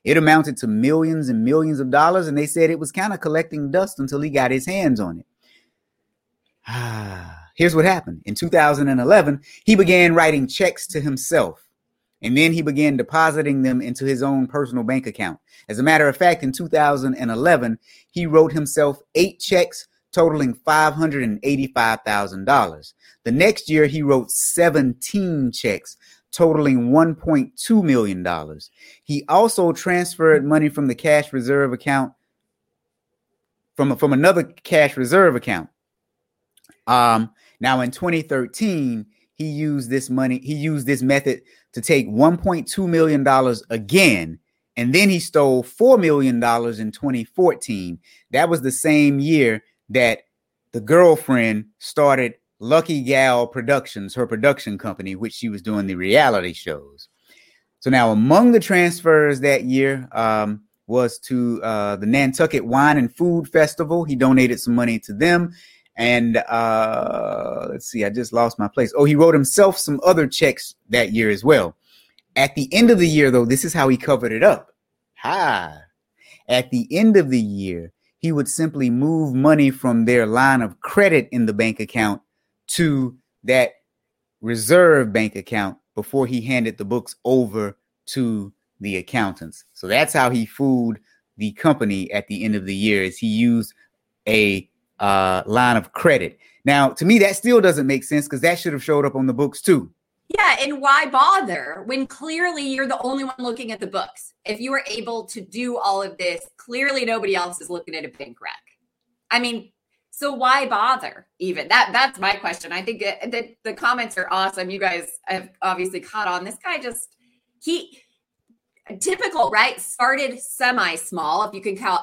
It amounted to millions and millions of dollars, and they said it was kind of collecting dust until he got his hands on it. Here's what happened. In 2011, he began writing checks to himself. And then he began depositing them into his own personal bank account. As a matter of fact, in 2011, he wrote himself 8 checks totaling $585,000. The next year, he wrote 17 checks totaling $1.2 million. He also transferred money from the cash reserve account, from another cash reserve account. Now, in 2013, he used this method to take $1.2 million again, and then he stole $4 million in 2014. That was the same year that the girlfriend started Lucky Gal Productions, her production company, which she was doing the reality shows. So now among the transfers that year was to the Nantucket Wine and Food Festival. He donated some money to them. And let's see, I just lost my place. Oh, he wrote himself some other checks that year as well. At the end of the year, though, this is how he covered it up. Ha! At the end of the year, he would simply move money from their line of credit in the bank account to that reserve bank account before he handed the books over to the accountants. So that's how he fooled the company at the end of the year, is he used a line of credit. Now, to me, that still doesn't make sense, because that should have showed up on the books too. Yeah, and why bother when clearly you're the only one looking at the books? If you were able to do all of this, clearly nobody else is looking at a bank wreck. I mean, so why bother even? That's my question. I think that the comments are awesome. You guys have obviously caught on. This guy just, typical, right? Started semi-small, if you can count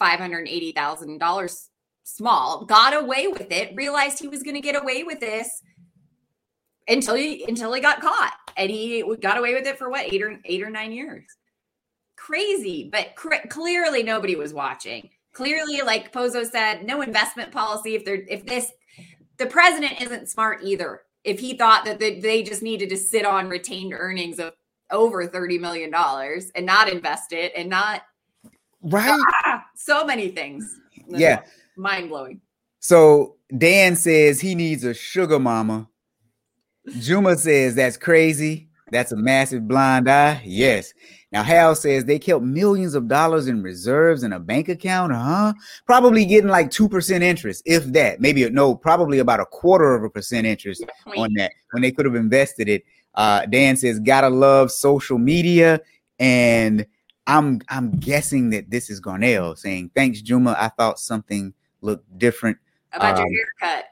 $580,000 small, got away with it, realized he was going to get away with this until he got caught, and he got away with it for what, eight or nine years. Crazy, but clearly nobody was watching. Clearly, like Pozo said, no investment policy. The president isn't smart either. If he thought that they just needed to sit on retained earnings of over $30 million and not invest it and not. Right. So many things. Yeah. Mind blowing. So Dan says he needs a sugar mama. Juma says that's crazy. That's a massive blind eye. Yes. Now Hal says they kept millions of dollars in reserves in a bank account. Probably getting like 2% interest, if that. Probably about 0.25% interest on that when they could have invested it. Dan says, gotta love social media. And I'm guessing that this is Garnell saying, thanks, Juma. I thought something looked different. About your haircut.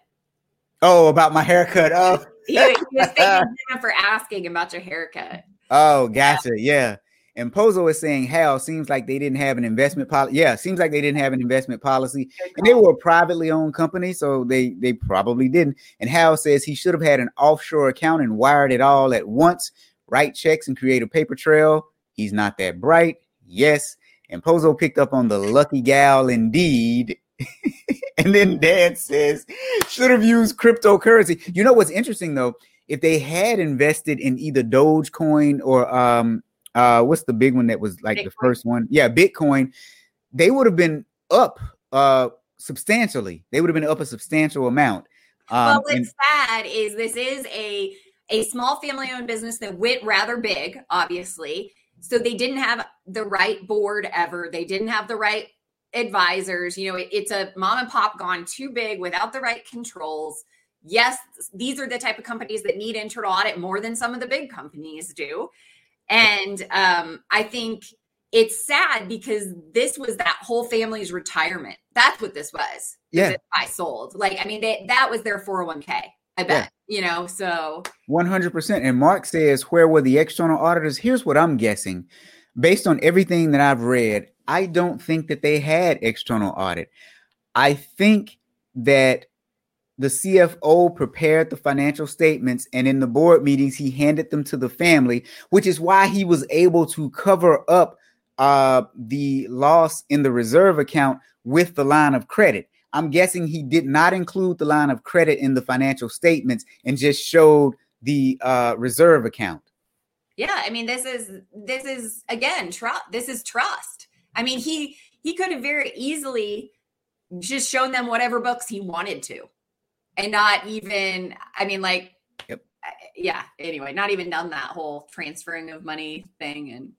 Oh, about my haircut. Oh. He was thanking Juma for asking about your haircut. Oh, gotcha. Yeah. And Pozo is saying, Hal, seems like they didn't have an investment policy. Yeah, seems like they didn't have an investment policy. And they were a privately owned company, so they probably didn't. And Hal says he should have had an offshore account and wired it all at once, write checks and create a paper trail. He's not that bright. Yes. And Pozo picked up on the lucky gal indeed. And then Dan says, should have used cryptocurrency. You know what's interesting, though? If they had invested in either Dogecoin or what's the big one that was like Bitcoin. The first one? Yeah, Bitcoin. They would have been up substantially. They would have been up a substantial amount. Well, what's sad is this is a small family-owned business that went rather big, obviously. So they didn't have the right board ever. They didn't have the right advisors. You know, it's a mom and pop gone too big without the right controls. Yes, these are the type of companies that need internal audit more than some of the big companies do. And I think it's sad because this was that whole family's retirement. That's what this was. Yeah. I sold. Like, I mean, that was their 401k, I bet, you know, so. 100%. And Mark says, where were the external auditors? Here's what I'm guessing. Based on everything that I've read, I don't think that they had external audit. I think that the CFO prepared the financial statements, and in the board meetings, he handed them to the family, which is why he was able to cover up the loss in the reserve account with the line of credit. I'm guessing he did not include the line of credit in the financial statements and just showed the reserve account. Yeah, I mean, this is again, this is trust. I mean, he could have very easily just shown them whatever books he wanted to. And not even, I mean, like, yep. Yeah, anyway, not even done that whole transferring of money thing. And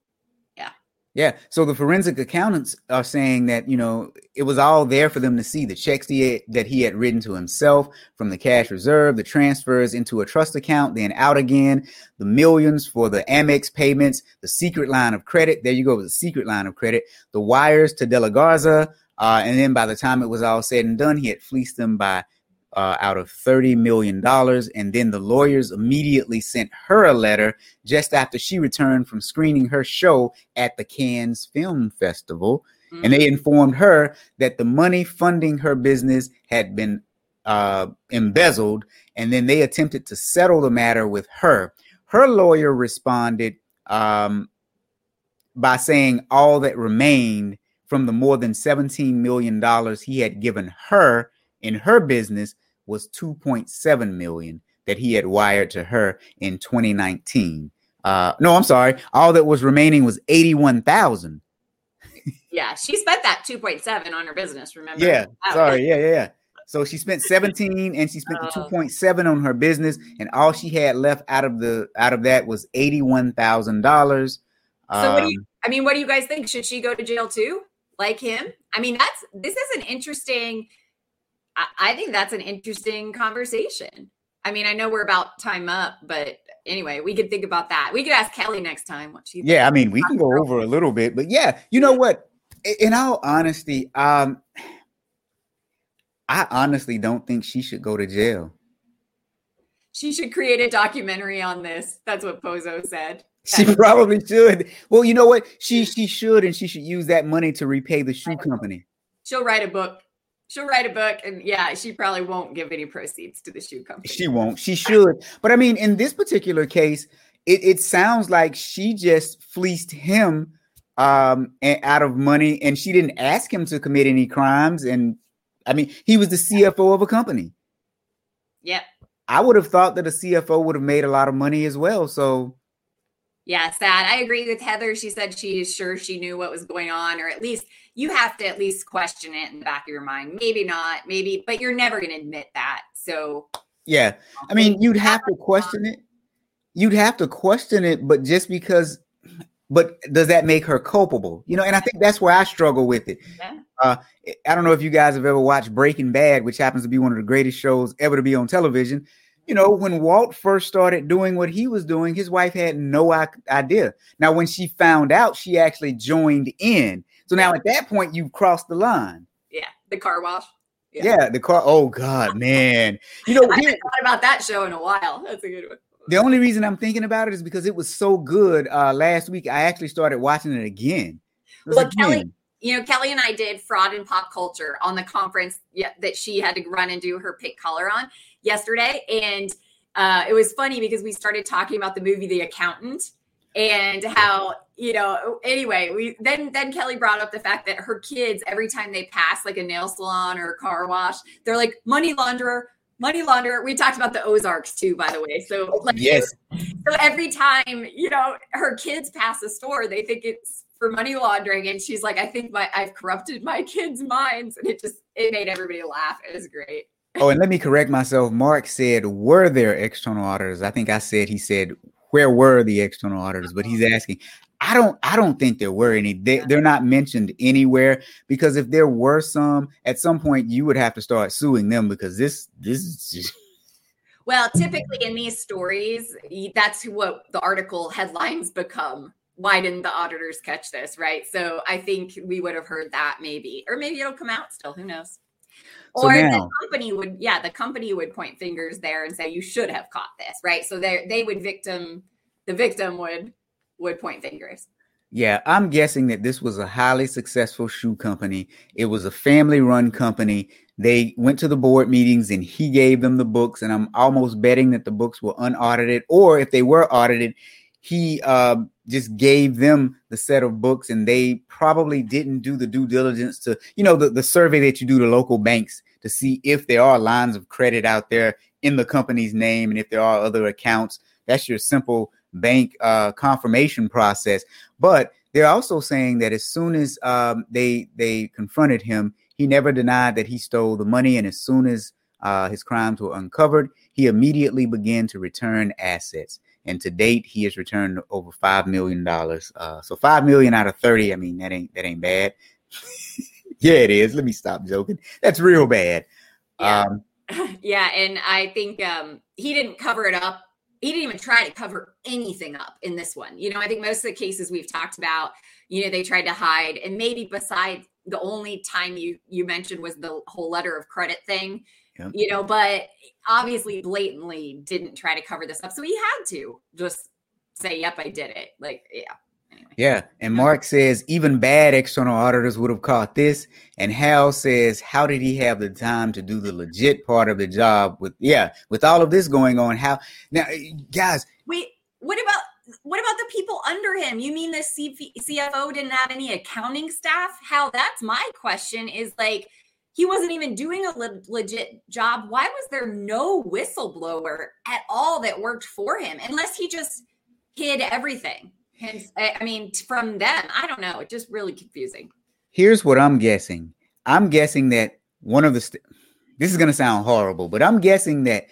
yeah. Yeah. So the forensic accountants are saying that, you know, it was all there for them to see, the checks that he had written to himself from the cash reserve, the transfers into a trust account, then out again, the millions for the Amex payments, the secret line of credit. There you go, the secret line of credit, the wires to De La Garza. And then by the time it was all said and done, he had fleeced them by out of $30 million. And then the lawyers immediately sent her a letter just after she returned from screening her show at the Cannes Film Festival. Mm-hmm. And they informed her that the money funding her business had been embezzled. And then they attempted to settle the matter with her. Her lawyer responded by saying all that remained from the more than $17 million he had given her in her business was $2.7 million that he had wired to her in 2019. No, I'm sorry. All that was remaining was $81,000. Yeah, she spent that 2.7 on her business, remember? Yeah, sorry. Yeah. So she spent 17 and she spent the 2.7 on her business, and all she had left out of that was $81,000. So what do you guys think? Should she go to jail too, like him? I mean, this is an interesting, I think that's an interesting conversation. I mean, I know we're about time up, but anyway, we could think about that. We could ask Kelly next time what she thinks. Yeah, I mean, we can go over a little bit, but yeah, you know what? In all honesty, I honestly don't think she should go to jail. She should create a documentary on this. That's what Bozo said. She probably should. Well, you know what? She should, and she should use that money to repay the shoe company. She'll write a book. And yeah, she probably won't give any proceeds to the shoe company. She won't. She should. But I mean, in this particular case, it sounds like she just fleeced him out of money, and she didn't ask him to commit any crimes, and I mean, he was the CFO of a company. Yep. I would have thought that a CFO would have made a lot of money as well. So. Yeah, sad. I agree with Heather. She said she is sure she knew what was going on, or at least you have to at least question it in the back of your mind. Maybe not, maybe, but you're never going to admit that. So. Yeah. I mean, you'd have to question it. You'd have to question it, but just because, but does that make her culpable? You know, and I think that's where I struggle with it. Yeah. I don't know if you guys have ever watched Breaking Bad, which happens to be one of the greatest shows ever to be on television. You know, when Walt first started doing what he was doing, his wife had no idea. Now, when she found out, she actually joined in. So now at that point, you've crossed the line. Yeah. The car wash. Yeah the car. Oh, God, man. You know, I haven't thought about that show in a while. That's a good one. The only reason I'm thinking about it is because it was so good. Last week, I actually started watching it again. Kelly. You know, Kelly and I did fraud and pop culture on the conference that she had to run and do her pink collar on yesterday. And it was funny because we started talking about the movie The Accountant and how, you know, anyway, then Kelly brought up the fact that her kids, every time they pass like a nail salon or a car wash, they're like, money launderer. We talked about the Ozarks too, by the way. So like, yes. So every time, you know, her kids pass a store, they think it's for money laundering. And she's like, I think I've corrupted my kids' minds. And it made everybody laugh. It was great. Oh, and let me correct myself. Mark said, were there external auditors? I think he said, where were the external auditors? But he's asking, I don't think there were any. They're not mentioned anywhere, because if there were some, at some point you would have to start suing them, because this is just. Well, typically in these stories, that's what the article headlines become. Why didn't the auditors catch this, right? So I think we would have heard that maybe, or maybe it'll come out still. Who knows? Or so now, the company would point fingers there and say, you should have caught this, right? So they would the victim would point fingers. Yeah, I'm guessing that this was a highly successful shoe company. It was a family-run company. They went to the board meetings and he gave them the books, and I'm almost betting that the books were unaudited, or if they were audited, he just gave them the set of books, and they probably didn't do the due diligence to, you know, the survey that you do to local banks to see if there are lines of credit out there in the company's name and if there are other accounts. That's your simple bank confirmation process. But they're also saying that as soon as they confronted him, he never denied that he stole the money. And as soon as his crimes were uncovered, he immediately began to return assets. And to date, he has returned over $5 million. So $5 million out of 30. I mean, that ain't bad. Yeah, it is. Let me stop joking. That's real bad. Yeah. And I think he didn't cover it up. He didn't even try to cover anything up in this one. You know, I think most of the cases we've talked about, you know, they tried to hide. And maybe besides the only time you mentioned was the whole letter of credit thing. You know, but obviously blatantly didn't try to cover this up. So he had to just say, yep, I did it. Like, yeah. Anyway. Yeah. And Mark says, even bad external auditors would have caught this. And Hal says, how did he have the time to do the legit part of the job with all of this going on? How now, guys, wait, what about the people under him? You mean the CFO didn't have any accounting staff? Hal, that's my question is like, He wasn't even doing a legit job. Why was there no whistleblower at all that worked for him? Unless he just hid everything. I mean, from them, I don't know. It's just really confusing. Here's what I'm guessing. I'm guessing that one of the, this is going to sound horrible, but I'm guessing that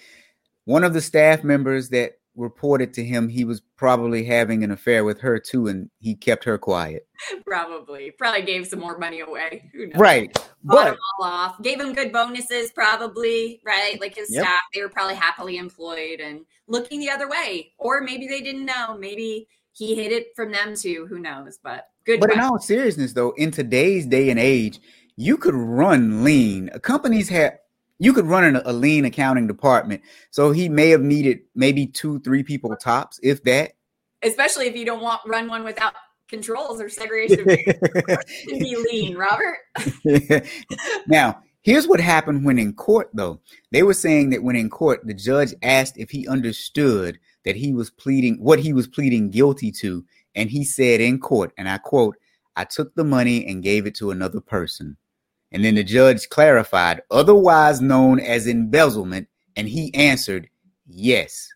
one of the staff members that reported to him, he was probably having an affair with her too, and he kept her quiet. Probably gave some more money away. Who knows? Right. Bought them all off. Gave him good bonuses, probably. Right. Like his staff, they were probably happily employed and looking the other way. Or maybe they didn't know. Maybe he hid it from them too. Who knows? But good. But in all seriousness, though, in today's day and age, you could run lean. Companies have. You could run a lean accounting department. So he may have needed maybe 2-3 people tops, if that. Especially if you don't want run one without controls or segregation. It'd be lean, Robert. Now, here's what happened when in court, though. They were saying that when in court, the judge asked if he understood that he was pleading what he was pleading guilty to. And he said in court, and I quote, "I took the money and gave it to another person." And then the judge clarified, "otherwise known as embezzlement," and he answered, "yes."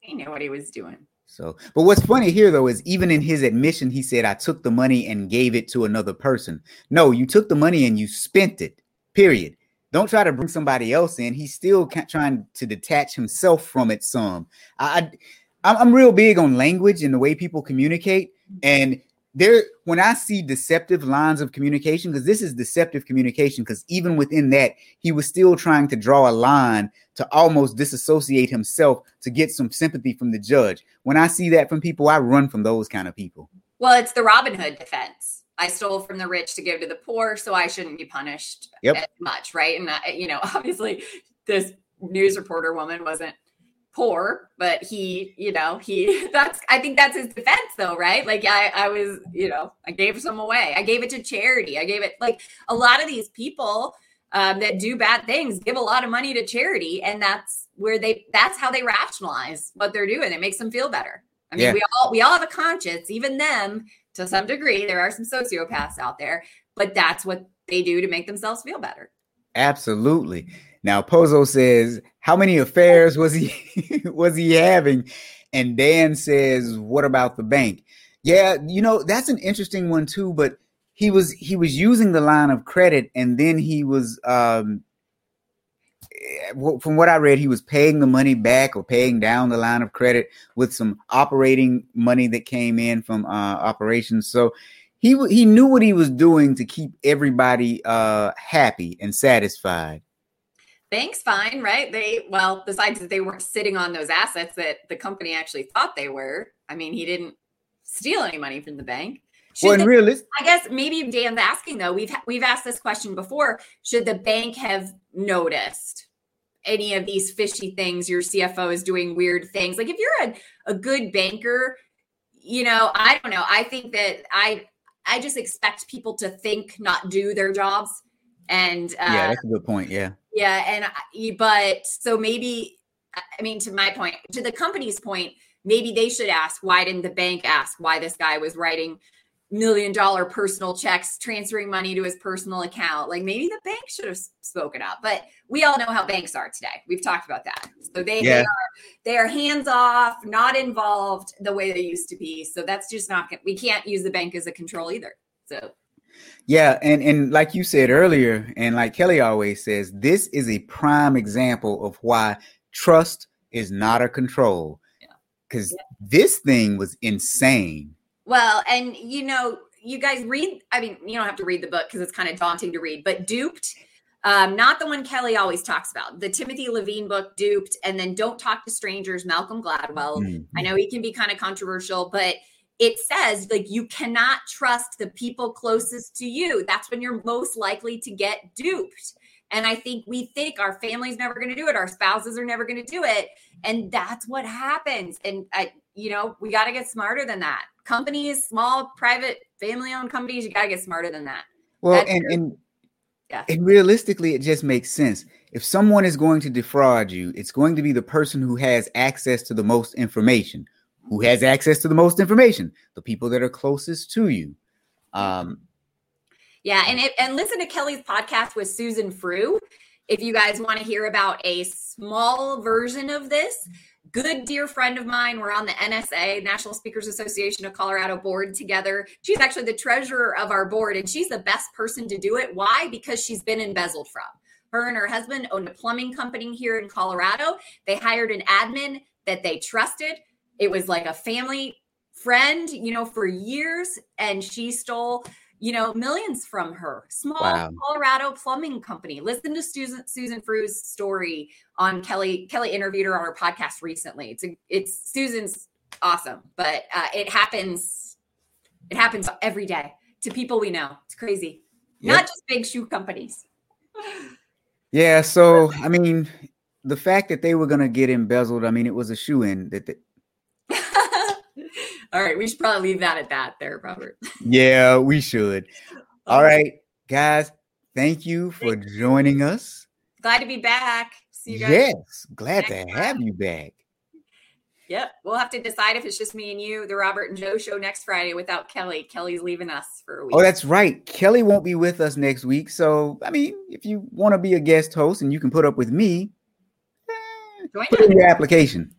He knew what he was doing. So, but what's funny here, though, is even in his admission, he said, "I took the money and gave it to another person." No, you took the money and you spent it, period. Don't try to bring somebody else in. He's still trying to detach himself from it some. I'm real big on language and the way people communicate, and there, when I see deceptive lines of communication, because this is deceptive communication, because even within that, he was still trying to draw a line to almost disassociate himself to get some sympathy from the judge. When I see that from people, I run from those kind of people. Well, it's the Robin Hood defense. I stole from the rich to give to the poor, so I shouldn't be punished as much, right? And, obviously this news reporter woman wasn't poor, but I think that's his defense, though, right? Like I gave some away. I gave it to charity. I gave it, like, a lot of these people that do bad things give a lot of money to charity, and that's how they rationalize what they're doing. It makes them feel better. I mean, we all have a conscience, even them to some degree. There are some sociopaths out there, but that's what they do to make themselves feel better. Absolutely. Now, Pozo says, "How many affairs was he having?" And Dan says, "What about the bank?" Yeah, that's an interesting one too. But he was using the line of credit, and then he was, from what I read, he was paying the money back or paying down the line of credit with some operating money that came in from operations. So he knew what he was doing to keep everybody happy and satisfied. Bank's fine, right? Besides that they weren't sitting on those assets that the company actually thought they were. I mean, he didn't steal any money from the bank. I guess maybe Dan's asking, though, we've asked this question before. Should the bank have noticed any of these fishy things? Your CFO is doing weird things. Like, if you're a good banker, I don't know. I think that I just expect people to think, not do their jobs. And yeah, that's a good point. Yeah. Yeah. And but so maybe, I mean, to the company's point, maybe they should ask, why didn't the bank ask why this guy was writing $1 million personal checks, transferring money to his personal account? Like, maybe the bank should have spoken up, but we all know how banks are today. We've talked about that. So they are hands off, not involved the way they used to be. So that's just we can't use the bank as a control either. So. Yeah. And like you said earlier, and like Kelly always says, this is a prime example of why trust is not a control, because this thing was insane. Well, and, you guys you don't have to read the book because it's kind of daunting to read, but Duped, not the one Kelly always talks about, the Timothy Levine book, Duped, and then Don't Talk to Strangers, Malcolm Gladwell. Mm-hmm. I know he can be kind of controversial, but it says, like, you cannot trust the people closest to you. That's when you're most likely to get duped. And I think we think our family's never going to do it. Our spouses are never going to do it. And that's what happens. And, we got to get smarter than that. Companies, small, private, family-owned companies, you got to get smarter than that. Well, and realistically, it just makes sense. If someone is going to defraud you, it's going to be the person who has access to the most information. Who has access to the most information? The people that are closest to you. Yeah. And listen to Kelly's podcast with Susan Frew. If you guys want to hear about a small version of this, good dear friend of mine, we're on the NSA, National Speakers Association of Colorado board together. She's actually the treasurer of our board, and she's the best person to do it. Why? Because she's been embezzled from. Her and her husband owned a plumbing company here in Colorado. They hired an admin that they trusted. It was like a family friend, you know, for years, and she stole, you know, millions from her. Small Colorado plumbing company. Listen to Susan Frew's story on Kelly. Kelly interviewed her on her podcast recently. It's Susan's awesome, but it happens every day to people we know. It's crazy. Yep. Not just big shoe companies. Yeah. So, I mean, the fact that they were going to get embezzled, I mean, it was a shoe-in that All right. We should probably leave that at that there, Robert. Yeah, we should. All right, guys. Thank you for joining us. Glad to be back. See you guys. Yes. Glad to have you back. Yep. We'll have to decide if it's just me and you, the Robert and Joe show next Friday without Kelly. Kelly's leaving us for a week. Oh, that's right. Kelly won't be with us next week. So, I mean, if you want to be a guest host and you can put up with me, put in your application.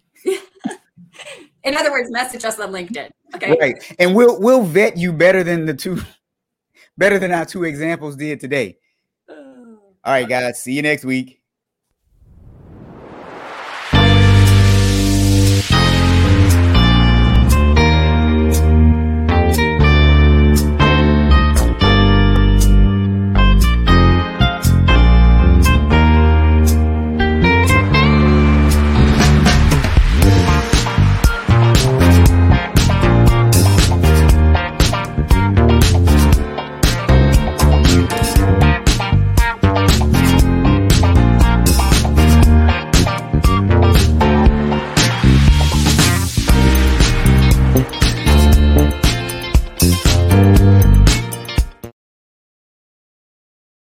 In other words, message us on LinkedIn. Okay. Right. And we'll vet you better than our two examples did today. All right, guys. See you next week.